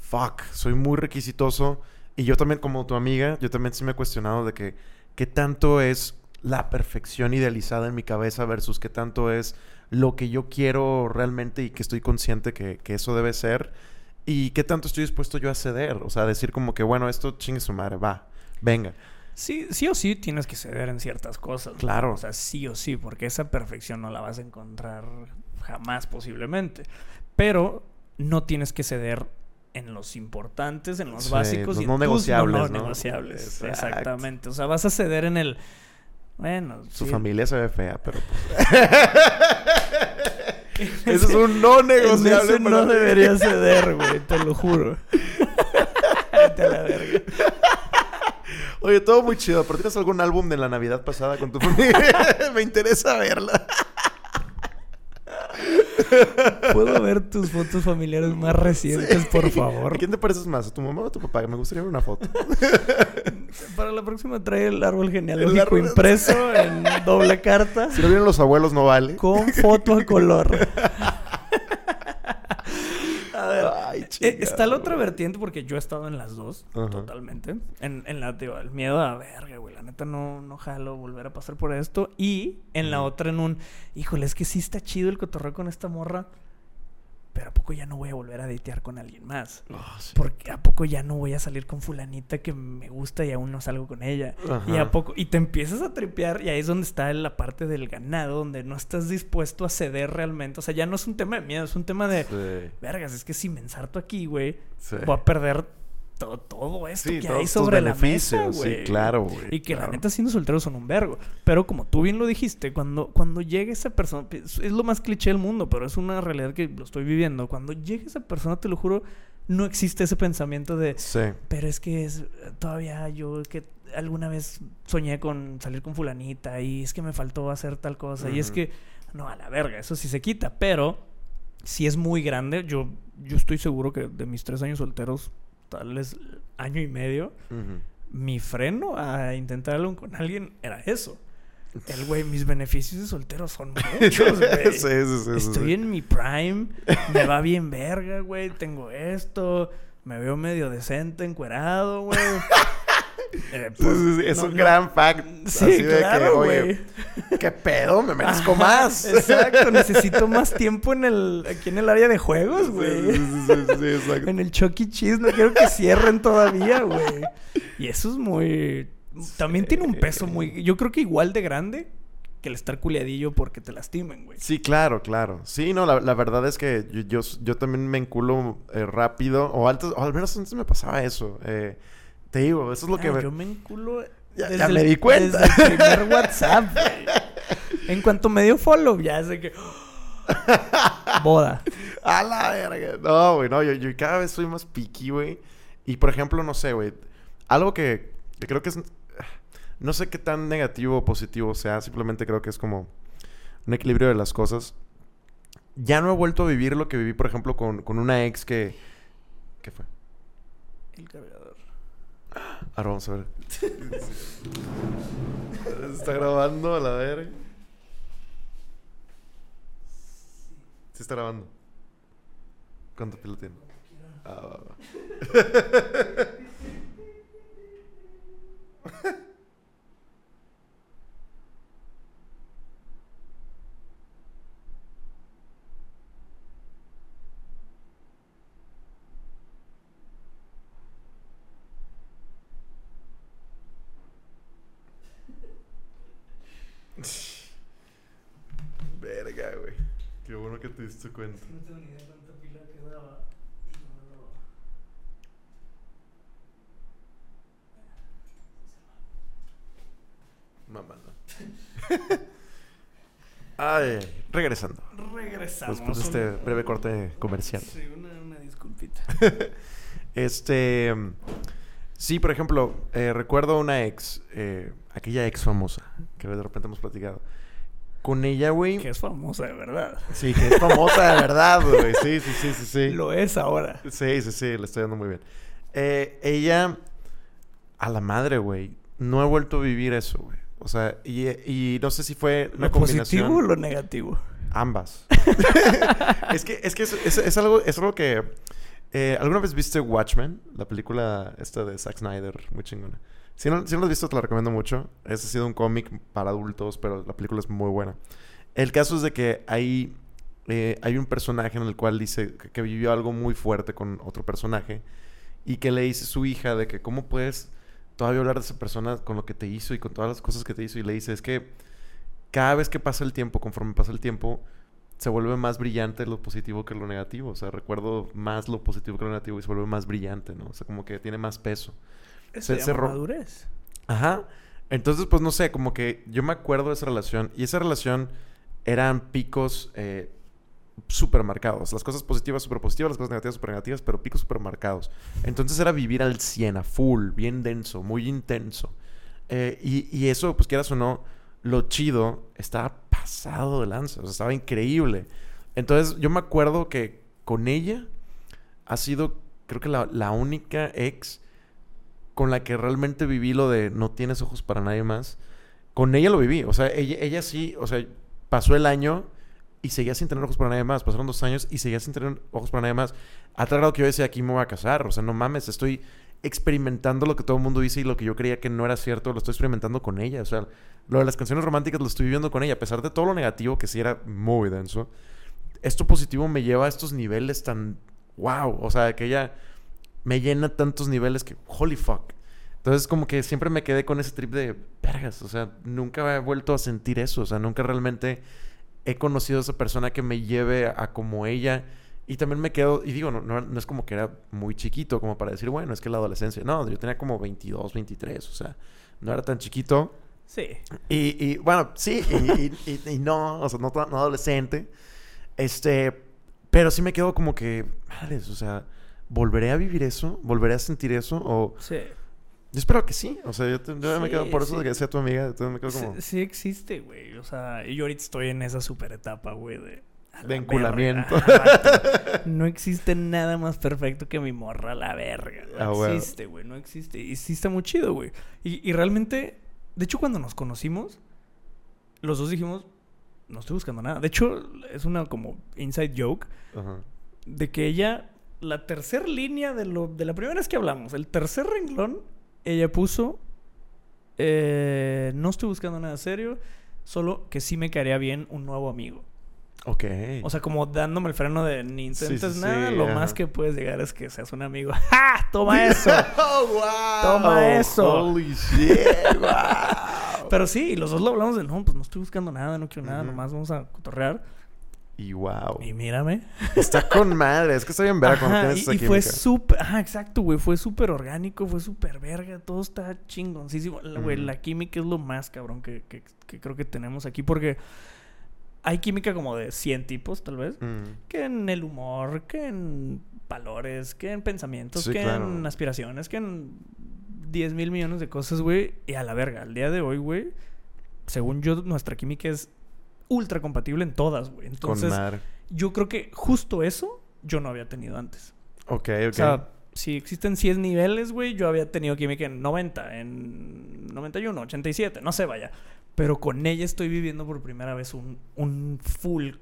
fuck, soy muy requisitoso. Y yo también, como tu amiga... yo también sí me he cuestionado de que... qué tanto es la perfección idealizada en mi cabeza... versus qué tanto es... lo que yo quiero realmente y que estoy consciente que, que eso debe ser. Y qué tanto estoy dispuesto yo a ceder. O sea, decir como que, bueno, esto chingue su madre, va, venga. Sí, sí o sí tienes que ceder en ciertas cosas. Claro. ¿No? O sea, sí o sí, porque esa perfección no la vas a encontrar jamás posiblemente. Pero no tienes que ceder en los importantes, en los sí, básicos. Los y no negociables, no, no, ¿no? negociables. Exact. Exactamente. O sea, vas a ceder en el... bueno, su sí. familia se ve fea, pero pues... eso es un no negociable. Eso no debería ceder, güey, te lo juro. Vete a la verga. Oye, todo muy chido, pero ¿tienes algún álbum de la Navidad pasada con tu familia? Me interesa verla. ¿Puedo ver tus fotos familiares más recientes, sí. por favor? ¿Quién te pareces más? ¿A tu mamá o a tu papá? Me gustaría ver una foto. Para la próxima trae el árbol genealógico el árbol... impreso en doble carta. Si lo vieron los abuelos no vale. Con foto a color. A ver, ay, chingada, está la otra vertiente porque yo he estado en las dos, uh-huh. totalmente. En, en la, tío, el miedo a verga, güey, la neta no, no jalo volver a pasar por esto. Y en uh-huh. la otra en un, híjole, es que sí está chido el cotorreo con esta morra, pero ¿a poco ya no voy a volver a datear con alguien más? Oh, sí. Porque ¿a poco ya no voy a salir con fulanita que me gusta y aún no salgo con ella? Ajá. Y a poco, y te empiezas a tripear, y ahí es donde está la parte del ganado, donde no estás dispuesto a ceder realmente. O sea, ya no es un tema de miedo, es un tema de sí. vergas, es que si me ensarto aquí, güey, sí. voy a perder todo, todo esto sí, que hay sobre la mesa, güey. Sí, claro, güey. Y que claro. la neta, siendo solteros son un vergo. Pero como tú bien lo dijiste, cuando, cuando llega esa persona... Es lo más cliché del mundo, pero es una realidad que lo estoy viviendo. Cuando llega esa persona, te lo juro, no existe ese pensamiento de... Sí. Pero es que es, todavía yo que alguna vez soñé con salir con fulanita y es que me faltó hacer tal cosa. Uh-huh. Y es que... No, a la verga. Eso sí se quita. Pero si es muy grande, yo, yo estoy seguro que de mis tres años solteros... Tal vez año y medio, uh-huh. mi freno a intentar algo con alguien era eso. El güey, mis beneficios de soltero son muchos, güey. sí, sí, sí, Estoy sí. en mi prime, me va bien verga, güey. Tengo esto, me veo medio decente, encuerado, güey. Eh, pues, sí, sí, sí. Es no, un no. gran fact. Sí, así claro, de que, oye, wey. ¿Qué pedo? Me merezco Ajá, más. Exacto, necesito más tiempo en el, aquí en el área de juegos, güey. Sí, sí, sí, sí, exacto. En el Chuck E. Cheese, no quiero que cierren todavía, güey. Y eso es muy... También sí. tiene un peso muy... Yo creo que igual de grande que el estar culiadillo porque te lastimen, güey. Sí, claro, claro. Sí, no, la, la verdad es que yo, yo, yo también me enculo eh, rápido. O, altos, o al menos antes me pasaba eso. Eh... Te digo, eso es lo ah, que... Me... Yo me enculo... Ya, ya me el, di cuenta. Desde el primer WhatsApp, güey. En cuanto me dio follow, ya sé que... Boda. A la verga. No, güey, no. Yo, yo cada vez soy más picky, güey. Y, por ejemplo, no sé, güey. Algo que, que creo que es... No sé qué tan negativo o positivo sea. Simplemente creo que es como un equilibrio de las cosas. Ya no he vuelto a vivir lo que viví, por ejemplo, con, con una ex que... ¿Qué fue? El cargador. Ahora vamos a ver. Se está grabando a la verga. Sí está grabando. ¿Cuánto pila tiene? Ah, va, va. Verga, güey. Qué bueno que te diste cuenta. No tengo ni idea cuánta pila quedaba. Mamá, no. Ay, regresando. Regresamos. Después de este breve corte comercial. Sí, una, una disculpita. este. Sí, por ejemplo, eh, recuerdo una ex. Eh, aquella ex famosa que de repente hemos platicado. Con ella, güey... Que es famosa de verdad. Sí, que es famosa de verdad, güey. Sí, sí, sí, sí, sí. Lo es ahora. Sí, sí, sí. Le estoy dando muy bien. Eh, ella... A la madre, güey. No he vuelto a vivir eso, güey. O sea, y, y no sé si fue una ¿Lo combinación... ¿Lo positivo o lo negativo? Ambas. es que, es, que es, es, es, algo, es algo que... Eh, ¿Alguna vez viste Watchmen? La película esta de Zack Snyder. Muy chingona. Si no, si no lo has visto, te lo recomiendo mucho. Este ha sido un cómic para adultos, pero la película es muy buena. El caso es de que hay, eh, hay un personaje en el cual dice que, que vivió algo muy fuerte con otro personaje y que le dice a su hija de que cómo puedes todavía hablar de esa persona con lo que te hizo y con todas las cosas que te hizo. Y le dice, es que cada vez que pasa el tiempo, conforme pasa el tiempo, se vuelve más brillante lo positivo que lo negativo. O sea, recuerdo más lo positivo que lo negativo y se vuelve más brillante, ¿no? O sea, como que tiene más peso. Se, se ro- madurez. Ajá. Entonces, pues, no sé, como que yo me acuerdo de esa relación. Y esa relación eran picos eh, súper marcados. Las cosas positivas, súper positivas. Las cosas negativas, súper negativas. Pero picos súper marcados. Entonces, era vivir al cien, a full. Bien denso. Muy intenso. Eh, y, y eso, pues, quieras o no, lo chido estaba pasado de lanza. O sea, estaba increíble. Entonces, yo me acuerdo que con ella ha sido, creo que la, la única ex... con la que realmente viví lo de no tienes ojos para nadie más. Con ella lo viví. O sea, ella, ella sí... O sea, pasó el año y seguía sin tener ojos para nadie más. Pasaron dos años y seguía sin tener ojos para nadie más. A tal grado que yo decía, aquí me voy a casar. O sea, no mames. Estoy experimentando lo que todo el mundo dice y lo que yo creía que no era cierto. Lo estoy experimentando con ella. O sea, lo de las canciones románticas lo estoy viviendo con ella. A pesar de todo lo negativo, que sí era muy denso. esto positivo me lleva a estos niveles tan... wow, o sea, que ella me llena tantos niveles que... holy fuck. Entonces como que siempre me quedé con ese trip de... vergas, o sea, nunca he vuelto a sentir eso. O sea, nunca realmente he conocido a esa persona que me lleve a, a como ella. Y también me quedo... y digo, no, no, no es como que era muy chiquito como para decir... bueno, es que la adolescencia... no, yo tenía como veintidós, veintitrés. O sea, no era tan chiquito. Sí. Y, y bueno, sí. Y, y, y, y no, o sea, no, no adolescente. Este... pero sí me quedo como que... madres, o sea... ¿volveré a vivir eso? ¿Volveré a sentir eso? O... sí. Yo espero que sí. O sea, yo, te, yo sí, me quedo... por eso sí. De que sea tu amiga, entonces me quedo como... sí, sí existe, güey. O sea, yo ahorita estoy en esa super etapa, güey, de... de enculamiento. Verga. No existe nada más perfecto que mi morra a la verga. No ah, bueno. existe, güey. No existe. Y sí está muy chido, güey. Y, y realmente... de hecho, cuando nos conocimos... los dos dijimos... no estoy buscando nada. De hecho, es una como... inside joke. Uh-huh. De que ella... la tercer línea de lo... de la primera vez que hablamos... el tercer renglón... ella puso... Eh, no estoy buscando nada serio... solo que sí me caería bien un nuevo amigo. Ok. O sea, como dándome el freno de... ni intentes sí, sí, nada... sí, lo ajá. más que puedes llegar es que seas un amigo. ¡Ja! ¡Toma eso! ¡Oh, wow! ¡Toma eso! ¡Holy shit! ¡Wow! Pero sí, los dos lo hablamos de... no, pues no estoy buscando nada... no quiero nada... uh-huh. Nomás vamos a cotorrear... y wow. Y mírame. Está con madre. Es que está bien verga cuando tienes esa química. Y fue súper... ajá, exacto, güey. Fue súper orgánico. Fue súper verga. Todo está chingoncísimo. Mm. Güey, la química es lo más cabrón que, que, que creo que tenemos aquí. Porque hay química como de cien tipos, tal vez. Mm. Que en el humor, que en valores, que en pensamientos, sí, que claro. en aspiraciones, que en diez mil millones de cosas, güey. Y a la verga. Al día de hoy, güey, según yo, nuestra química es... ultra compatible en todas, güey. Entonces, yo creo que justo eso yo no había tenido antes. Ok, ok. O sea, si existen cien niveles, güey, yo había tenido química en noventa, en noventa y uno, ochenta y siete, no sé, vaya. Pero con ella estoy viviendo por primera vez un, un full...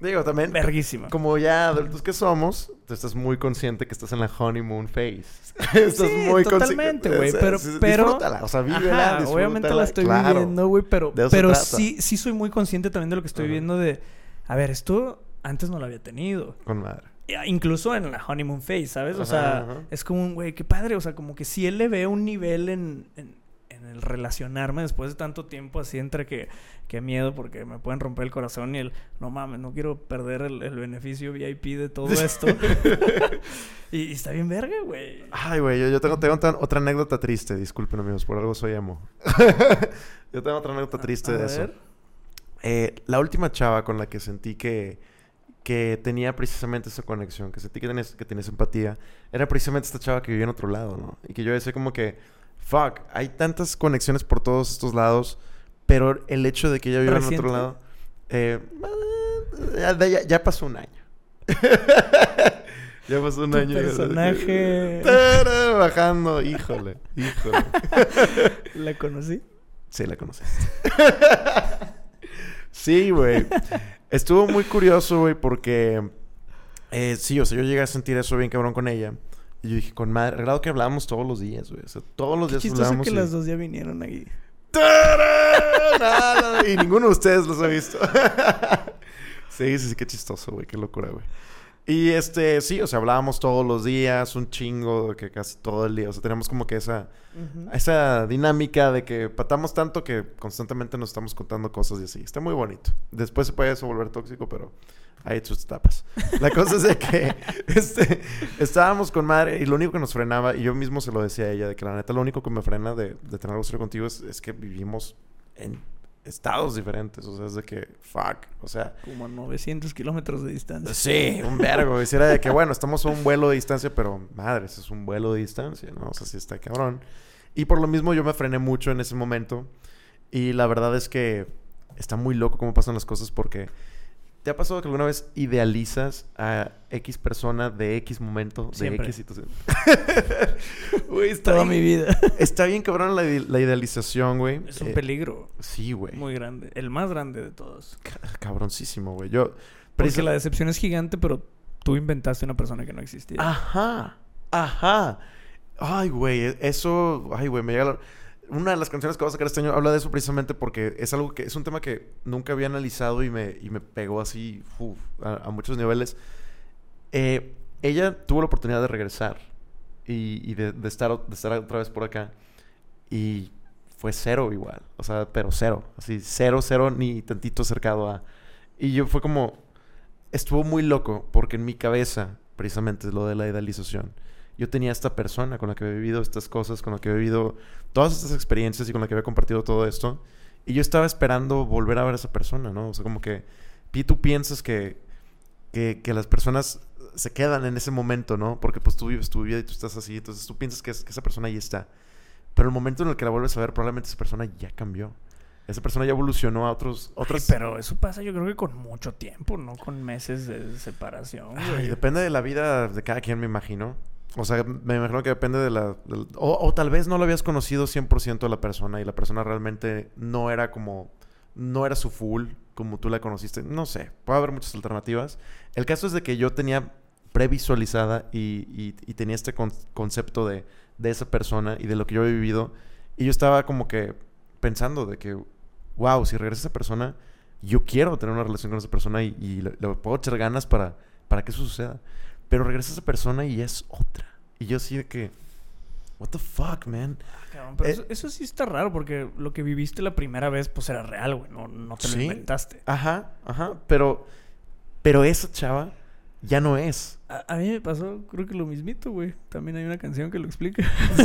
digo, también... verguísima. Como ya adultos que somos, tú estás muy consciente que estás en la honeymoon phase. Estás sí, muy totalmente, güey. Consci- pero, pero... disfrútala. O sea, vívela, ajá, disfrútala. Obviamente la estoy claro. viviendo, güey. Pero, pero sí, sí soy muy consciente también de lo que estoy uh-huh. viviendo de... a ver, esto antes no lo había tenido. Con madre. Incluso en la honeymoon phase, ¿sabes? O ajá, sea, ajá. es como un güey, qué padre. O sea, como que sí le veo un nivel en... en el relacionarme después de tanto tiempo así entre que... qué miedo porque me pueden romper el corazón y el... no mames, no quiero perder el, el beneficio V I P de todo esto. y, y está bien verga, güey. Ay, güey, yo, yo tengo, tengo otra, otra anécdota triste. Disculpen, amigos, por algo soy emo. Yo tengo otra anécdota triste a, a de ver. Eso. Eh, la última chava con la que sentí que... que tenía precisamente esa conexión, que sentí que tenías, que tenías empatía, era precisamente esta chava que vivía en otro lado, ¿no? Y que yo decía como que... fuck, hay tantas conexiones por todos estos lados, pero el hecho de que ella viva en otro lado... Eh, ya, ya pasó un año. Ya pasó un tu año. Personaje. Tará, bajando, híjole, híjole. ¿La conocí? Sí, la conocí. Sí, güey. Estuvo muy curioso, güey, porque... Eh, sí, o sea, yo llegué a sentir eso bien cabrón con ella. Y yo dije, con madre, claro que hablábamos todos los días, güey. O sea, todos los días hablábamos. Qué chistoso que y... las dos ya vinieron aquí. Nada, y ninguno de ustedes los ha visto. Sí, sí, sí, qué chistoso, güey. Qué locura, güey. Y este, sí, o sea, hablábamos todos los días, un chingo, que casi todo el día. O sea, tenemos como que esa, uh-huh. esa dinámica de que patamos tanto que constantemente nos estamos contando cosas y así. Está muy bonito. Después se puede eso volver tóxico, pero... ahí tus tapas. La cosa es de que este, estábamos con madre y lo único que nos frenaba, y yo mismo se lo decía a ella, de que la neta lo único que me frena de, de tener algo serio contigo es, es que vivimos en estados diferentes. O sea, es de que, fuck, o sea... como a novecientos kilómetros de distancia. Sí, un vergo. Y era de que, bueno, estamos a un vuelo de distancia, pero madre, eso es un vuelo de distancia, ¿no? O sea, sí está cabrón. Y por lo mismo yo me frené mucho en ese momento. Y la verdad es que está muy loco cómo pasan las cosas porque... ¿te ha pasado que alguna vez idealizas a X persona de X momento, de siempre. X situación? Güey, toda mi vida. Está bien cabrón la, la idealización, güey. Es un eh, peligro. Sí, güey. Muy grande. El más grande de todos. Cabroncísimo, güey. Yo... porque eso... la decepción es gigante, pero tú inventaste una persona que no existía. Ajá. Ajá. Ay, güey. Eso... ay, güey. Me llega la... Una de las canciones que va a sacar este año habla de eso precisamente porque es algo que es un tema que nunca había analizado y me, y me pegó así uf, a, a muchos niveles. Eh, ella tuvo la oportunidad de regresar y, y de, de, estar, de estar otra vez por acá y fue cero igual, o sea, pero cero, así cero, cero, ni tantito acercado a... Y yo fue como... Estuvo muy loco porque en mi cabeza, precisamente, es lo de la idealización. Yo tenía esta persona con la que había vivido estas cosas, con la que había vivido todas estas experiencias y con la que había compartido todo esto. Y yo estaba esperando volver a ver a esa persona, ¿no? O sea, como que tú piensas que, que, que las personas se quedan en ese momento, ¿no? Porque pues tú vives tu vida y tú estás así. Entonces tú piensas que, es, que esa persona ahí está. Pero el momento en el que la vuelves a ver, probablemente esa persona ya cambió. Esa persona ya evolucionó a otros... otras... Ay, pero eso pasa yo creo que con mucho tiempo, no con meses de separación. Ay, depende de la vida de cada quien, me imagino. O sea, me imagino que depende de la... De, o, o tal vez no lo habías conocido cien por ciento de la persona y la persona realmente no era como... No era su full como tú la conociste. No sé, puede haber muchas alternativas. El caso es de que yo tenía previsualizada y, y, y tenía este con, concepto de, de esa persona y de lo que yo he vivido. Y yo estaba como que pensando de que... Wow, si regresa esa persona, yo quiero tener una relación con esa persona y, y le, le puedo echar ganas para, para que eso suceda. Pero regresa esa persona y es otra. Y yo sí de que... What the fuck, man. Ah, cabrón, pero eh, eso, eso sí está raro porque lo que viviste la primera vez pues era real, güey. No, no te lo ¿sí? inventaste. Ajá, ajá. Pero, pero esa chava ya no es. A, a mí me pasó creo que lo mismito, güey. También hay una canción que lo explica. Sí.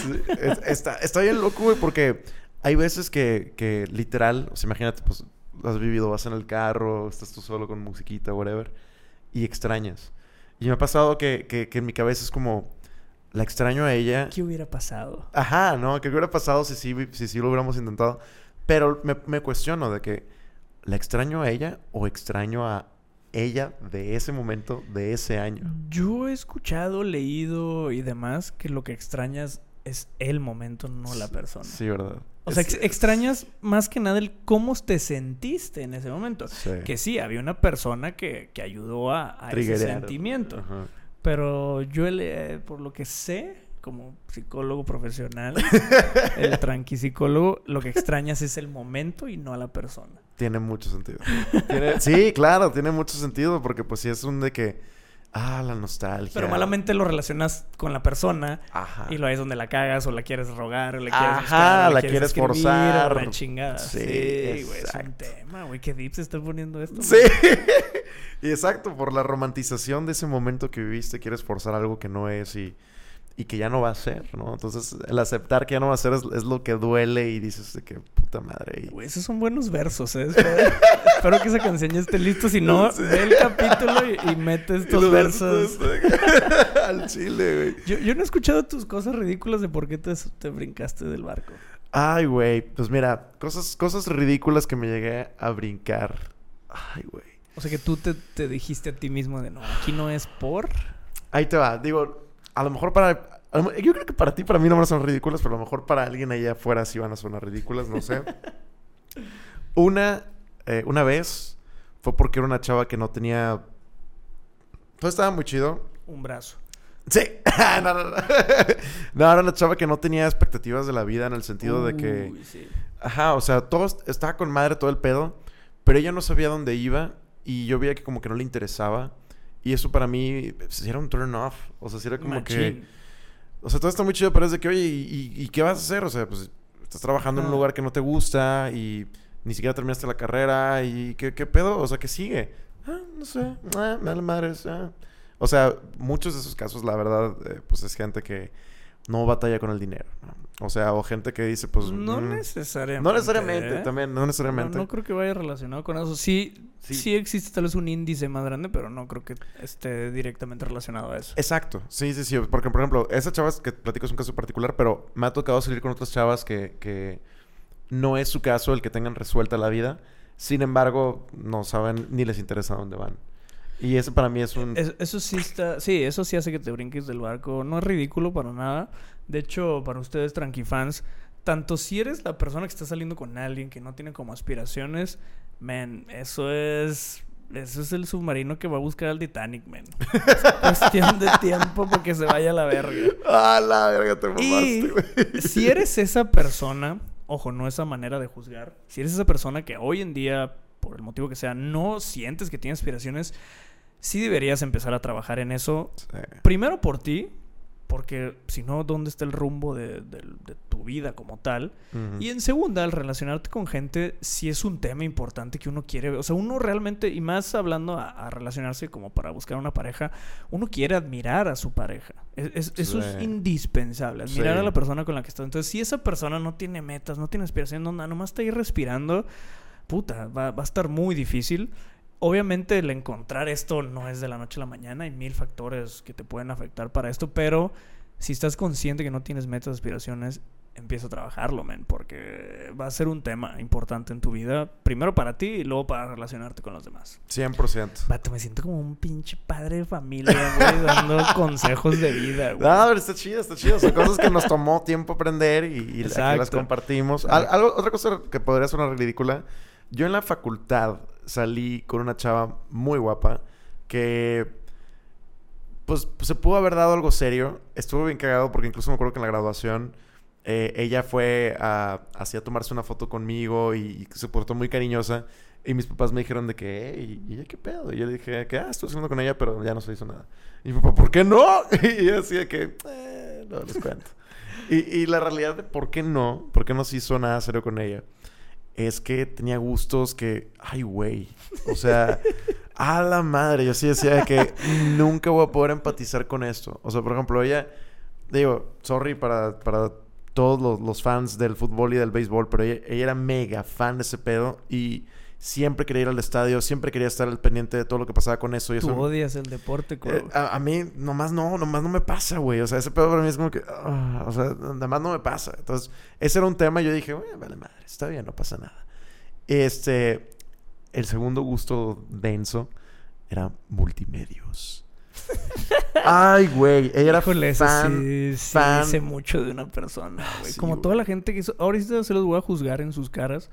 Sí. Es, está, está bien loco, güey, porque... Hay veces que, que literal, o sea, imagínate, pues, has vivido, vas en el carro, estás tú solo con musiquita, whatever, y extrañas. Y me ha pasado que, que, que en mi cabeza es como, la extraño a ella. ¿Qué hubiera pasado? Ajá, ¿no? ¿Qué hubiera pasado si sí si, si lo hubiéramos intentado? Pero me, me cuestiono de que, ¿la extraño a ella o extraño a ella de ese momento, de ese año? Yo he escuchado, leído y demás que lo que extrañas es el momento, no la persona. Sí, ¿verdad? O sea, ex- extrañas más que nada el cómo te sentiste en ese momento. Sí. Que sí, había una persona que, que ayudó a, a ese sentimiento. Ajá. Pero yo, eh, por lo que sé, como psicólogo profesional, el tranquipsicólogo, lo que extrañas es el momento y no a la persona. Tiene mucho sentido. ¿Tiene... Sí, claro, tiene mucho sentido. Porque pues sí es un de que... Ah, la nostalgia. Pero malamente lo relacionas con la persona. Ajá. Y lo es donde la cagas o la quieres rogar o la quieres... Ajá, buscar, o la, la quieres, quieres forzar. La chingada. Sí, sí güey. Es un tema, güey. ¿Qué deep se está poniendo esto? Sí. Exacto. Por la romantización de ese momento que viviste, quieres forzar algo que no es y, y que ya no va a ser, ¿no? Entonces, el aceptar que ya no va a ser es, es lo que duele y dices de que puta madre. Güey, esos son buenos versos, ¿eh? Espero que esa canción ya esté lista. Si no, no sé. Ve el capítulo y, y mete estos y versos. Versos. Al chile, güey. Yo, yo no he escuchado tus cosas ridículas de por qué te, te brincaste del barco. Ay, güey. Pues mira, cosas, cosas ridículas que me llegué a brincar. Ay, güey. O sea que tú te, te dijiste a ti mismo de no, aquí no es por... Ahí te va. Digo... A lo mejor para... Yo creo que para ti, para mí no me son ridículas, pero a lo mejor para alguien allá afuera sí van a sonar ridículas, no sé. Una... Eh, una vez fue porque era una chava que no tenía... Todo estaba muy chido. Un brazo. Sí. no, no, no. no, era una chava que no tenía expectativas de la vida en el sentido Uy, de que... Sí. Ajá, o sea, todo estaba con madre todo el pedo, pero ella no sabía dónde iba y yo veía que como que no le interesaba. Y eso para mí si era un turn off. O sea, si era como Machín. Que... O sea, todo está muy chido, pero es de que, oye, ¿y, y qué vas a hacer? O sea, pues estás trabajando no. en un lugar que no te gusta y ni siquiera terminaste la carrera y ¿qué, qué pedo? O sea, ¿qué sigue? Ah, no sé. Ah, me da la madre. Ah. O sea, muchos de esos casos, la verdad, eh, pues es gente que no batalla con el dinero, ¿no? O sea, o gente que dice, pues... No mm, necesariamente. No necesariamente, ¿eh? También, no necesariamente. No, no creo que vaya relacionado con eso. Sí, sí, sí existe tal vez un índice más grande, pero no creo que esté directamente relacionado a eso. Exacto. Sí, sí, sí. Porque, por ejemplo, esa chava que platico es un caso particular, pero me ha tocado salir con otras chavas que, que no es su caso el que tengan resuelta la vida. Sin embargo, no saben ni les interesa dónde van. Y eso para mí es un... Es, eso sí está... Sí, eso sí hace que te brinques del barco. No es ridículo para nada. De hecho, para ustedes, tranquifans, tanto si eres la persona que está saliendo con alguien que no tiene como aspiraciones, man, eso es Eso es el submarino que va a buscar al Titanic, man. Es cuestión de tiempo porque se vaya a la verga. Ah, la verga, te mamaste, güey. Si eres esa persona, ojo, no esa manera de juzgar. Si eres esa persona que hoy en día, por el motivo que sea, no sientes que tiene aspiraciones, sí deberías empezar a trabajar en eso. Sí. Primero por ti, porque si no, ¿dónde está el rumbo de, de, de tu vida como tal? Uh-huh. Y en segunda, al relacionarte con gente, sí es un tema importante que uno quiere... O sea, uno realmente, y más hablando a, a relacionarse como para buscar una pareja, uno quiere admirar a su pareja. Es, es, sí. Eso es indispensable, admirar sí. a la persona con la que está. Entonces, si esa persona no tiene metas, no tiene aspiración, no, nada, nomás está ahí respirando, puta, va, va a estar muy difícil... Obviamente el encontrar esto no es de la noche a la mañana. Hay mil factores que te pueden afectar para esto. Pero si estás consciente que no tienes metas, aspiraciones, empieza a trabajarlo, men. Porque va a ser un tema importante en tu vida. Primero para ti y luego para relacionarte con los demás. cien por ciento. Vato, me siento como un pinche padre de familia, güey. Dando consejos de vida, güey. No, pero está chido, está chido. Son cosas que nos tomó tiempo aprender y, y aquí las compartimos. Al, algo, otra cosa que podría sonar ridícula. Yo en la facultad... salí con una chava muy guapa que, pues, se pudo haber dado algo serio. Estuvo bien cagado porque incluso me acuerdo que en la graduación eh, ella fue a... hacía tomarse una foto conmigo y, y se portó muy cariñosa. Y mis papás me dijeron de que, hey, ¿y ella qué pedo? Y yo le dije que, ah, estuve haciendo con ella, pero ya no se hizo nada. Y mi papá, ¿por qué no? Y yo decía que, eh, no les cuento. y, y la realidad de por qué no, por qué no se hizo nada serio con ella... es que tenía gustos que... ¡Ay, güey! O sea... ¡A la madre! Yo sí decía que... nunca voy a poder empatizar con esto. O sea, por ejemplo, ella... Digo, sorry para, para todos los, los fans del fútbol y del béisbol... pero ella, ella era mega fan de ese pedo... y siempre quería ir al estadio... siempre quería estar al pendiente de todo lo que pasaba con eso. Y tú eso, odias el deporte, güey. Eh, a, a mí nomás no... Nomás no me pasa, güey. O sea, ese pedo para mí es como que... Uh, o sea, nada más no me pasa. Entonces, ese era un tema. Yo dije... Bueno, vale madre. Está bien, no pasa nada. Este... El segundo gusto denso... era multimedios. Ay, güey. Ella era Híjole, fan, sí, sí, fan... dice mucho de una persona, güey. Sí, como güey. Toda la gente que hizo... Ahorita se los voy a juzgar en sus caras...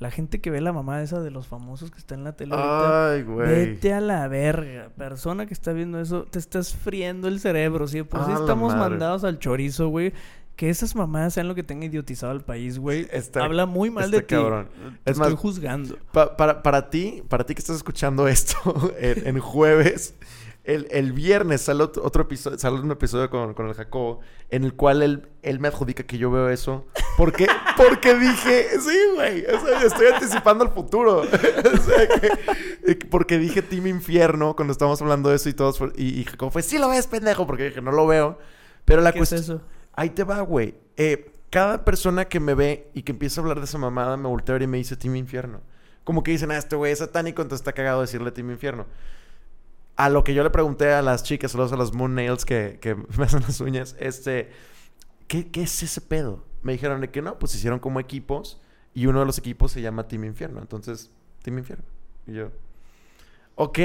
La gente que ve la mamá esa de los famosos que está en la tele ahorita... Ay, güey. Vete a la verga. Persona que está viendo eso, te estás friendo el cerebro, ¿sí? Por si estamos mandados al chorizo, güey. Que esas mamadas sean lo que tenga idiotizado al país, güey. Está, habla muy mal de ti. Cabrón. Te es estoy más, juzgando. Pa, para, para ti, para ti que estás escuchando esto en, en jueves... El, el viernes sale otro, otro episodio, sale un episodio con, con el Jacobo en el cual él, él me adjudica que yo veo eso. ¿Por qué? Porque dije, sí, güey. O sea, estoy anticipando el futuro. O sea, que, porque dije Team Infierno cuando estábamos hablando de eso y todos. Y, y Jacobo fue, sí lo ves, pendejo, porque dije, no lo veo. Pero la cuestión. ¿Qué es eso? Ahí te va, güey. Eh, cada persona que me ve y que empieza a hablar de esa mamada me voltea a ver y me dice Team Infierno. Como que dicen, ah, este güey es satánico, entonces está cagado decirle Team Infierno. A lo que yo le pregunté a las chicas, saludos a las Moon Nails que, que me hacen las uñas, este, ¿qué, ¿qué es ese pedo? Me dijeron de que no, pues hicieron como equipos y uno de los equipos se llama Team Infierno. Entonces, Team Infierno. Y yo, ok.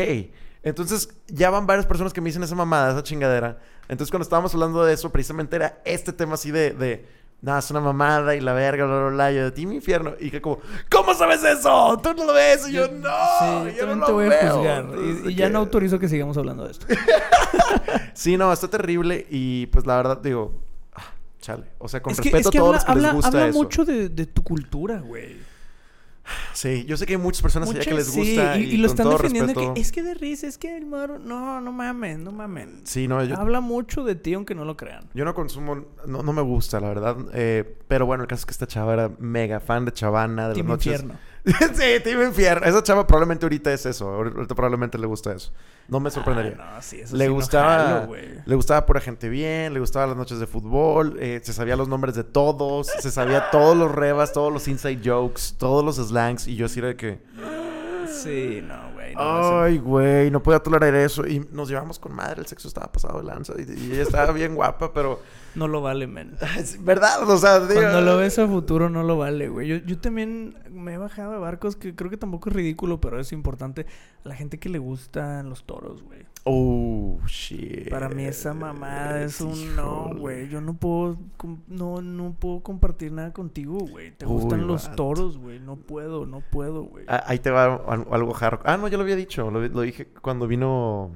Entonces, ya van varias personas que me dicen esa mamada, esa chingadera. Entonces, cuando estábamos hablando de eso, precisamente era este tema así de... de nada, es una mamada y la verga, bla, bla, bla. Yo de Team Infierno. Y que como, ¿cómo sabes eso? ¿Tú no lo ves? Y yo, yo no. Sí, yo no lo te voy veo. A juzgar. Y, y que... ya no autorizo que sigamos hablando de esto. Sí, no, está terrible. Y pues la verdad, digo, ah, chale. O sea, con es respeto que, es que a todos habla, los que habla, les gusta habla eso. Habla mucho de, de tu cultura, güey. Sí, yo sé que hay muchas personas muchas, allá que les gusta. Sí, y, y, y lo están defendiendo respeto... que es que de risa, es que el mar... No, no mamen, no mamen. Sí, no, yo... Habla mucho de ti aunque no lo crean. Yo no consumo, no, no me gusta, la verdad. Eh, pero bueno, el caso es que esta chava era mega fan de Chavana, de Team las noches. Infierno. Sí, Team Infierno. Esa chava probablemente ahorita es eso. Ahorita probablemente le gusta eso. No me sorprendería. Ah, no, sí, eso le sí gustaba, no jalo, le gustaba pura gente bien, le gustaban las noches de fútbol, eh, se sabía los nombres de todos, se sabía todos los rebas, todos los inside jokes, todos los slangs. Y yo así era de que... Sí, no, güey. No, ay, güey, no, no podía tolerar eso. Y nos llevamos con madre, el sexo estaba pasado de lanza. Y, y ella estaba bien guapa, pero... No lo vale, men. ¿Verdad? O sea, digo... Cuando lo ves a futuro no lo vale, güey. Yo, yo también me he bajado de barcos que creo que tampoco es ridículo, pero es importante. La gente que le gustan los toros, güey. Oh, shit. Para mí esa mamada es un Híjole. no, güey. Yo no puedo no no puedo compartir nada contigo, güey. Te Uy, gustan what? los toros, güey. No puedo, no puedo, güey. Ah, ahí te va algo hard. Ah, no, ya lo había dicho. Lo, lo dije cuando vino...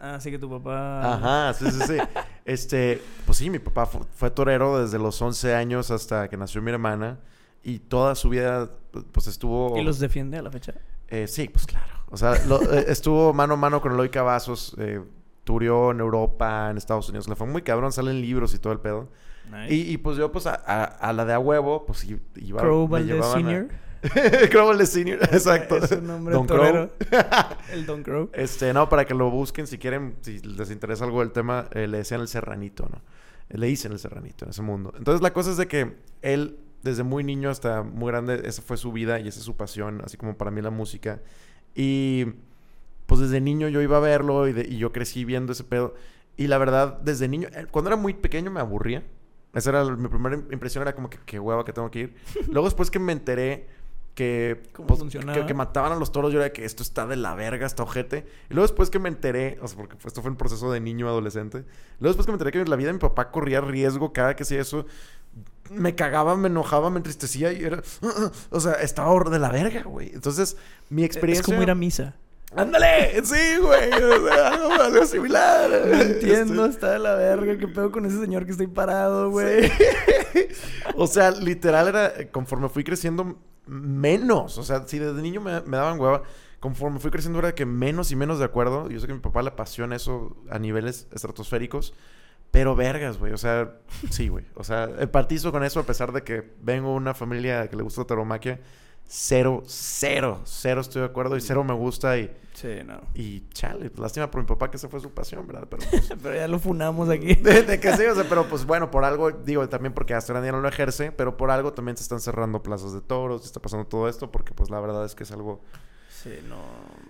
Ah, sí, que tu papá... Ajá, sí, sí, sí. este, pues sí, mi papá fue, fue torero desde los once años hasta que nació mi hermana. Y toda su vida, pues estuvo... ¿Y los defiende a la fecha? Eh, sí, pues claro. O sea, lo, estuvo mano a mano con Eloy Cavazos. Eh, turió en Europa, en Estados Unidos. Le fue muy cabrón, salen libros y todo el pedo. Nice. Y, y pues yo, pues, a, a, a la de a huevo, pues iba... Cro Valdez Senior. Cro Valdez Senior, exacto. Es un nombre Don torero. El Don Crow. Este, no, para que lo busquen si quieren, si les interesa algo del tema, eh, le decían el Serranito, ¿no? Le dicen el Serranito en ese mundo. Entonces, la cosa es de que él... Desde muy niño hasta muy grande, esa fue su vida y esa es su pasión, así como para mí la música. Y pues desde niño yo iba a verlo y, de, y yo crecí viendo ese pedo. Y la verdad, desde niño, cuando era muy pequeño me aburría. Esa era mi primera impresión, era como que qué hueva que tengo que ir. Luego después que me enteré que, ¿Cómo pues, funcionaba? que, que mataban a los toros, yo era que esto está de la verga, está ojete. Y luego después que me enteré, o sea, porque esto fue un proceso de niño adolescente. Luego después que me enteré que la vida de mi papá corría riesgo cada que hacía eso... Me cagaba, me enojaba, me entristecía y era... O sea, estaba horror de la verga, güey. Entonces, mi experiencia... Es como ir a misa. ¡Ándale! ¡Sí, güey! O sea, algo, algo similar. No entiendo, este... está de la verga. ¿Qué pedo con ese señor que estoy parado, güey? Sí. O sea, literal era... Conforme fui creciendo, menos. O sea, si desde niño me, me daban hueva... Conforme fui creciendo era que menos y menos de acuerdo. Yo sé que a mi papá le apasiona eso a niveles estratosféricos. Pero vergas, güey. O sea, sí, güey. O sea, empatizo con eso a pesar de que vengo de una familia que le gusta la tauromaquia. Cero, cero. Cero estoy de acuerdo y cero me gusta y... Sí, no. Y chale, lástima por mi papá que esa fue su pasión, ¿verdad? Pero, pues, pero ya lo funamos aquí. de, de que sí, o sea, pero pues bueno, por algo... Digo, también porque hasta el día no lo ejerce, pero por algo también se están cerrando plazas de toros. Se está pasando todo esto porque pues la verdad es que es algo... Sí, no...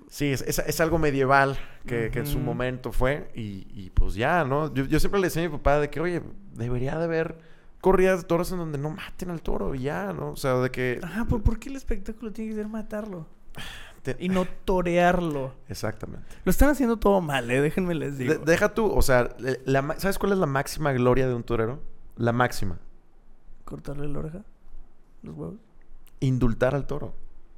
Sí, es, es, es algo medieval que, uh-huh. que en su momento fue y, y pues ya, ¿no? Yo, yo siempre le decía a mi papá de que, oye, debería de haber corridas de toros en donde no maten al toro y ya, ¿no? O sea, de que... Ah, ¿por, ¿por qué el espectáculo tiene que ser matarlo? Te... Y no torearlo. Exactamente. Lo están haciendo todo mal, ¿eh? Déjenme les digo. De, deja tú, o sea, la, ¿sabes cuál es la máxima gloria de un torero? La máxima. ¿Cortarle la oreja? ¿Los huevos? Indultar al toro.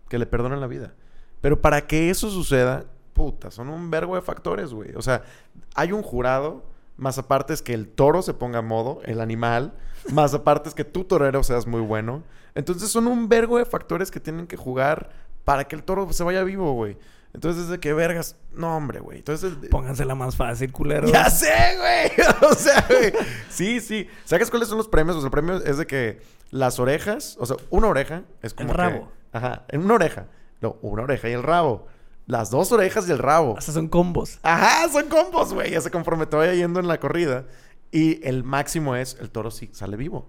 Que le perdonen la vida. Pero para que eso suceda, puta, son un vergo de factores, güey. O sea, hay un jurado, más aparte es que el toro se ponga a modo, el animal, más aparte es que tú, torero, seas muy bueno. Entonces, son un vergo de factores que tienen que jugar para que el toro se vaya vivo, güey. Entonces, ¿de qué vergas? No, hombre, güey. Entonces... Póngansela más fácil, culero. ¡Ya sé, güey! O sea, güey. Sí, sí. ¿Sabes cuáles son los premios? O sea, el premio es de que las orejas... O sea, una oreja es como el rabo. Que, ajá. En una oreja. No, una oreja y el rabo. Las dos orejas y el rabo. O sea, son combos. Ajá, son combos, güey. Ya se conforme te vaya yendo en la corrida. Y el máximo es el toro sí sale vivo.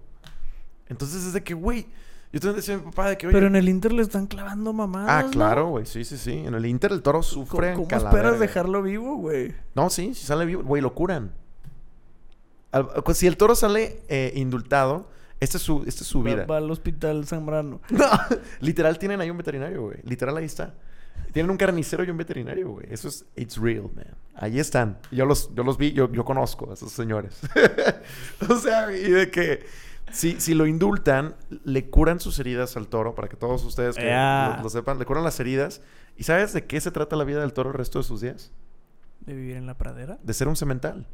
Entonces es de que, güey... Yo te decía a mi papá de que... Oye, pero en el Inter le están clavando mamadas, Ah, claro, güey. ¿No? Sí, sí, sí. En el Inter el toro sufre. ¿Cómo, cómo esperas dejarlo vivo, güey? No, sí. Si sale vivo, güey, lo curan. Al, si el toro sale eh, indultado... Esta es su, esta es su va, vida. Va al hospital Zambrano. No, literal tienen ahí un veterinario, güey. Literal ahí está. Tienen un carnicero y un veterinario, güey. Eso es... It's real, man. Ahí están. Yo los, yo los vi. Yo, yo conozco a esos señores. O sea, y de que... Si, si lo indultan, le curan sus heridas al toro. Para que todos ustedes que yeah. lo, lo sepan. Le curan las heridas. ¿Y sabes de qué se trata la vida del toro el resto de sus días? ¿De vivir en la pradera? De ser un semental.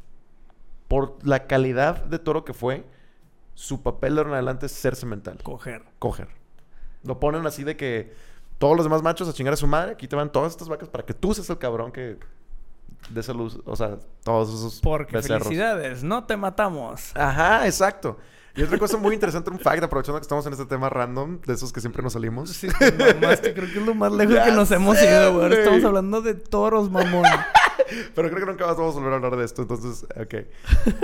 Por la calidad de toro que fue... Su papel de ahora en adelante es ser semental. Coger. Coger. Lo ponen así de que todos los demás machos a chingar a su madre. Aquí te van todas estas vacas para que tú seas el cabrón que dé esa luz. O sea, todos esos Porque becerros. Felicidades, no te matamos. Ajá, exacto. Y otra cosa muy interesante, un fact, aprovechando que estamos en este tema random, de esos que siempre nos salimos. Sí, mamá, creo que es lo más lejos ya que nos sé, hemos ido, güey. Estamos hablando de toros, mamón. Pero creo que nunca más vamos a volver a hablar de esto. Entonces, ok.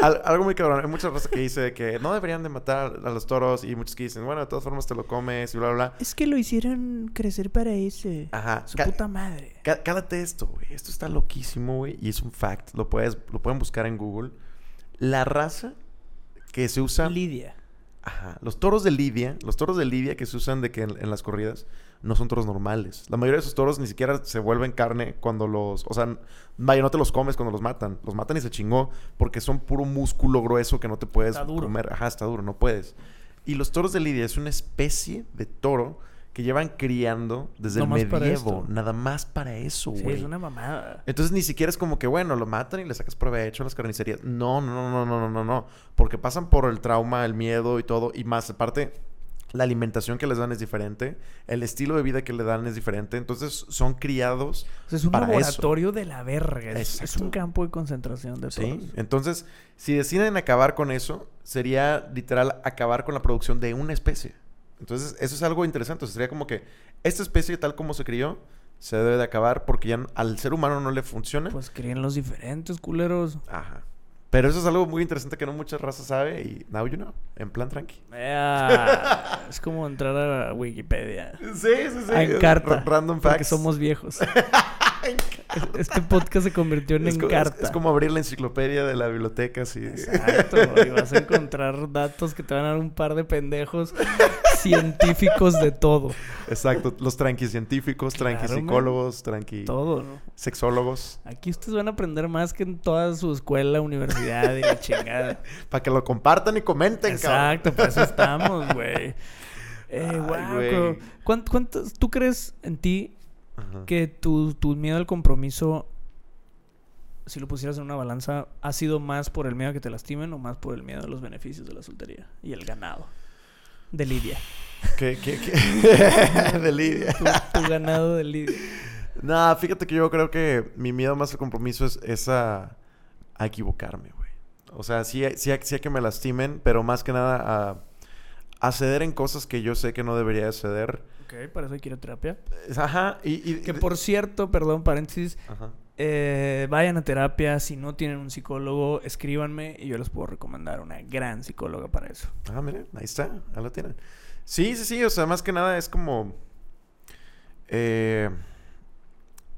Al, algo muy cabrón. Hay muchas cosas que dice que no deberían de matar a los toros. Y muchos que dicen, bueno, de todas formas te lo comes y bla, bla, bla. Es que lo hicieron crecer para ese. Ajá. Su ca- puta madre. Cá- cálate esto, güey. Esto está loquísimo, güey. Y es un fact. Lo, puedes, lo pueden buscar en Google. La raza que se usa... Lidia. Ajá. Los toros de lidia, los toros de lidia que se usan de que en, en las corridas no son toros normales. La mayoría de esos toros ni siquiera se vuelven carne cuando los... O sea, vaya, no te los comes cuando los matan. Los matan y se chingó porque son puro músculo grueso que no te puedes comer. Ajá, está duro, no puedes. Y los toros de lidia es una especie de toro que llevan criando desde no el medievo. Nada más para eso, güey. Sí, wey. Es una mamada. Entonces ni siquiera es como que, bueno, lo matan y le sacas provecho a las carnicerías. No, no, no, no, no, no, no. Porque pasan por el trauma, el miedo y todo. Y más, aparte, la alimentación que les dan es diferente. El estilo de vida que le dan es diferente. Entonces son criados para eso. Es un laboratorio eso. De la verga. Es, es un campo de concentración de todos. Sí. Entonces, si deciden acabar con eso, sería literal acabar con la producción de una especie. Entonces, eso es algo interesante. O sea, sería como que esta especie, tal como se crió, se debe de acabar porque ya al ser humano no le funciona. Pues críen los diferentes, culeros. Ajá. Pero eso es algo muy interesante que no muchas razas sabe y now you know. En plan tranqui. Yeah. Es como entrar a Wikipedia. Sí, sí, sí. A Encarta. R- random facts. Porque somos viejos. Encarta. Este podcast se convirtió en es Encarta. Co- es, es como abrir la enciclopedia de la biblioteca, así. Exacto. Y vas a encontrar datos que te van a dar un par de pendejos. Científicos de todo. Exacto. Los tranquicientíficos, claro, tranquipsicólogos, tranqui... Todo, ¿no? Sexólogos. Aquí ustedes van a aprender más que en toda su escuela, universidad y la chingada. Para que lo compartan y comenten, exacto, cabrón. Exacto. Para eso estamos, güey. Eh, guau. ¿Cuánto, cuánto, ¿Tú crees en ti Ajá. que tu, tu miedo al compromiso, si lo pusieras en una balanza, ha sido más por el miedo a que te lastimen o más por el miedo a los beneficios de la soltería y el ganado? De lidia. ¿Qué? ¿Qué? ¿Qué? De lidia. Tu, tu ganado de lidia. Nah, fíjate que yo creo que mi miedo más al compromiso es, es a, a equivocarme, güey. O sea, sí, sí, sí a que me lastimen, pero más que nada a, a ceder en cosas que yo sé que no debería ceder. Ok, para eso quiero terapia. Ajá. Y, y, que por cierto, perdón, paréntesis. Ajá. Eh, vayan a terapia. Si no tienen un psicólogo, escríbanme y yo les puedo recomendar una gran psicóloga para eso. Ah, miren, ahí está, ahí lo tienen. Sí, sí, sí, o sea, más que nada es como eh,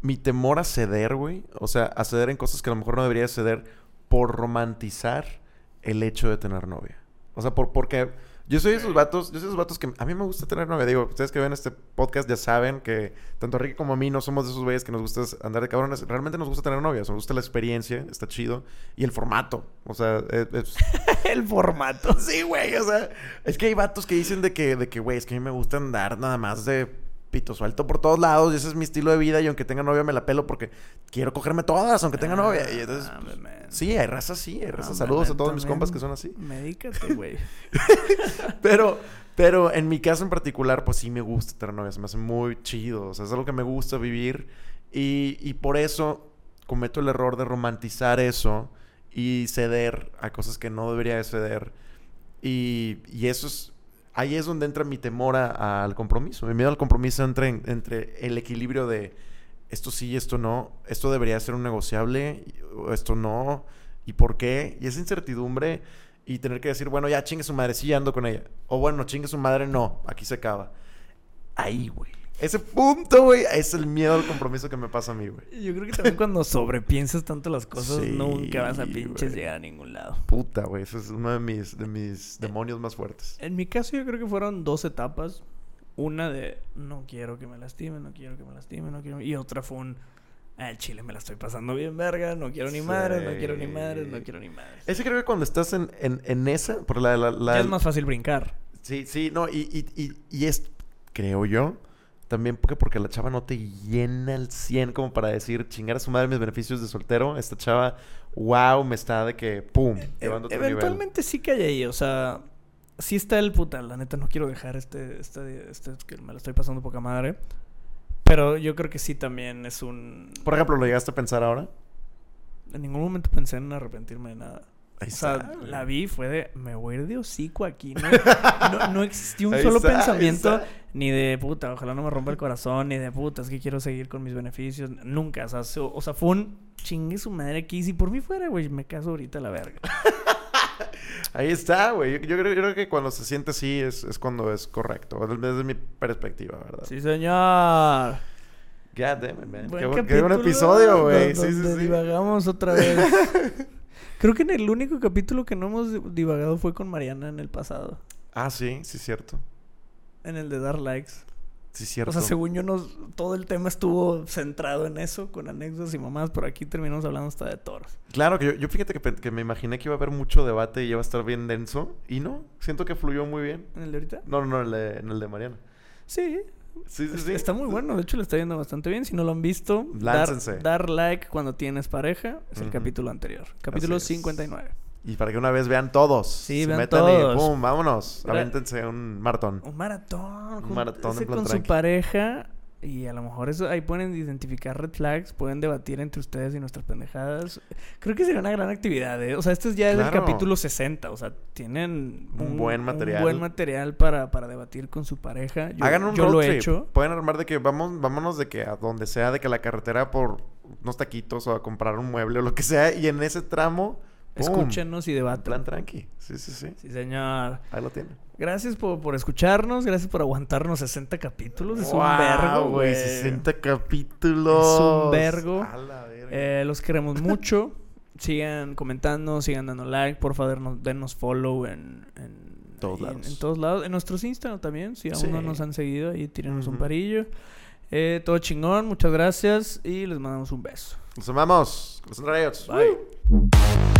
mi temor a ceder, güey. O sea, a ceder en cosas que a lo mejor no debería ceder por romantizar el hecho de tener novia. O sea, por, porque yo soy de esos vatos, yo soy de esos vatos que a mí me gusta tener novia. Digo, ustedes que ven este podcast ya saben que tanto Ricky como a mí no somos de esos güeyes que nos gusta andar de cabrones. Realmente nos gusta tener novias, nos gusta la experiencia, está chido. Y el formato, o sea... Es, es... el formato. Sí, güey, o sea... Es que hay vatos que dicen de que, de que, güey, es que a mí me gusta andar nada más de pito suelto por todos lados. Y ese es mi estilo de vida. Y aunque tenga novia me la pelo porque quiero cogerme todas, aunque tenga ah, novia. Y entonces... Pues, sí, hay raza, sí, hay raza. No, saludos man, a todos mis compas que son así. Medícate, güey. Pero, pero en mi caso en particular, pues sí me gusta tener novias. Me hace muy chido. O sea, es algo que me gusta vivir. Y, y por eso cometo el error de romantizar eso y ceder a cosas que no debería de ceder. Y, y eso es... Ahí es donde entra mi temor a, a, al compromiso. Mi miedo al compromiso entra en, entre el equilibrio de... Esto sí y esto no. Esto debería ser un negociable. Esto no. ¿Y por qué? Y esa incertidumbre. Y tener que decir, bueno, ya chingue su madre. Sí, ando con ella. O bueno, chingue su madre. No. Aquí se acaba. Ahí, güey. Ese punto, güey. Es el miedo al compromiso que me pasa a mí, güey. Yo creo que también cuando sobrepiensas tanto las cosas, sí, nunca vas a pinches wey. llegar a ningún lado. Puta, güey. Eso es uno de mis, de mis demonios más fuertes. En mi caso, yo creo que fueron dos etapas. Una de no quiero que me lastimen, no quiero que me lastimen, no quiero... Y otra fue un... al chile me la estoy pasando bien, verga. No quiero ni sí. madres, no quiero ni madres, no quiero ni madres. Ese creo que cuando estás en, en, en esa... Por la, la, la... Ya es más fácil brincar. Sí, sí. No, y, y, y, y es... Creo yo... También porque, porque la chava no te llena al cien como para decir, chingar a su madre mis beneficios de soltero. Esta chava, wow, me está de que, pum, eh, llevando otro nivel. Eventualmente sí que hay ahí, o sea... Sí está el puta, la neta, no quiero dejar este, este, este, que me lo estoy pasando poca madre. Pero yo creo que sí también es un... Por ejemplo, ¿lo llegaste a pensar ahora? En ningún momento pensé en arrepentirme de nada. Ahí o sea, está, la vi fue de, me voy a ir de hocico aquí, ¿no? No, no existió un ahí solo está, pensamiento ni de, puta, ojalá no me rompa el corazón, ni de, puta, es que quiero seguir con mis beneficios. Nunca, o sea, so, o sea fue un chingue su madre aquí. Si por mí fuera, güey, me caso ahorita a la verga. Ahí está, güey. Yo, yo, yo creo que cuando se siente así es, es cuando es correcto. Desde mi perspectiva, ¿verdad? Sí, señor. God damn it, man. Buen qué, qué buen episodio, güey. Sí, sí, sí. Divagamos otra vez. Creo que en el único capítulo que no hemos divagado fue con Mariana en el pasado. Ah, sí, sí es cierto. En el de dar likes. Sí, cierto. O sea, según yo, nos, todo el tema estuvo centrado en eso, con anécdotas y mamadas, pero aquí terminamos hablando hasta de toros. Claro, que yo, yo fíjate que, que me imaginé que iba a haber mucho debate y iba a estar bien denso, y no, siento que fluyó muy bien. ¿En el de ahorita? No, no, no, en el de, en el de Mariana. Sí. Sí, sí, sí. Está muy bueno, de hecho le está yendo bastante bien. Si no lo han visto, dar, dar like cuando tienes pareja es el uh-huh. capítulo anterior, capítulo cincuenta y nueve. Y para que una vez vean todos. Sí, se vean metan todos. Y ¡pum! ¡Vámonos! Era... avéntense un maratón. Un maratón. Un maratón en plan con tranqui. Su pareja. Y a lo mejor eso ahí pueden identificar red flags. Pueden debatir entre ustedes y nuestras pendejadas. Creo que sería una gran actividad, ¿eh? O sea, este ya es claro. el capítulo sesenta. O sea, tienen un, un buen material. Un buen material para, para debatir con su pareja. Yo, hagan un yo road lo trip. He hecho. Pueden armar de que vamos, vámonos de que a donde sea, de que a la carretera por unos taquitos o a comprar un mueble o lo que sea. Y en ese tramo... escúchenos y debatan. Plan tranqui. Sí, sí, sí. Sí, señor. Ahí lo tienen. Gracias por, por escucharnos. Gracias por aguantarnos sesenta capítulos. Es wow, un vergo, güey. sesenta capítulos. Es un vergo. A la verga. Eh, los queremos mucho. Sigan comentando, sigan dando like. Por favor, denos, denos follow en... en todos lados. En, en todos lados. En nuestros Instagram también. Si aún sí. no nos han seguido, ahí tírenos uh-huh. un parillo. Eh, todo chingón. Muchas gracias. Y les mandamos un beso. Nos amamos. Los entrañados. Bye. Woo.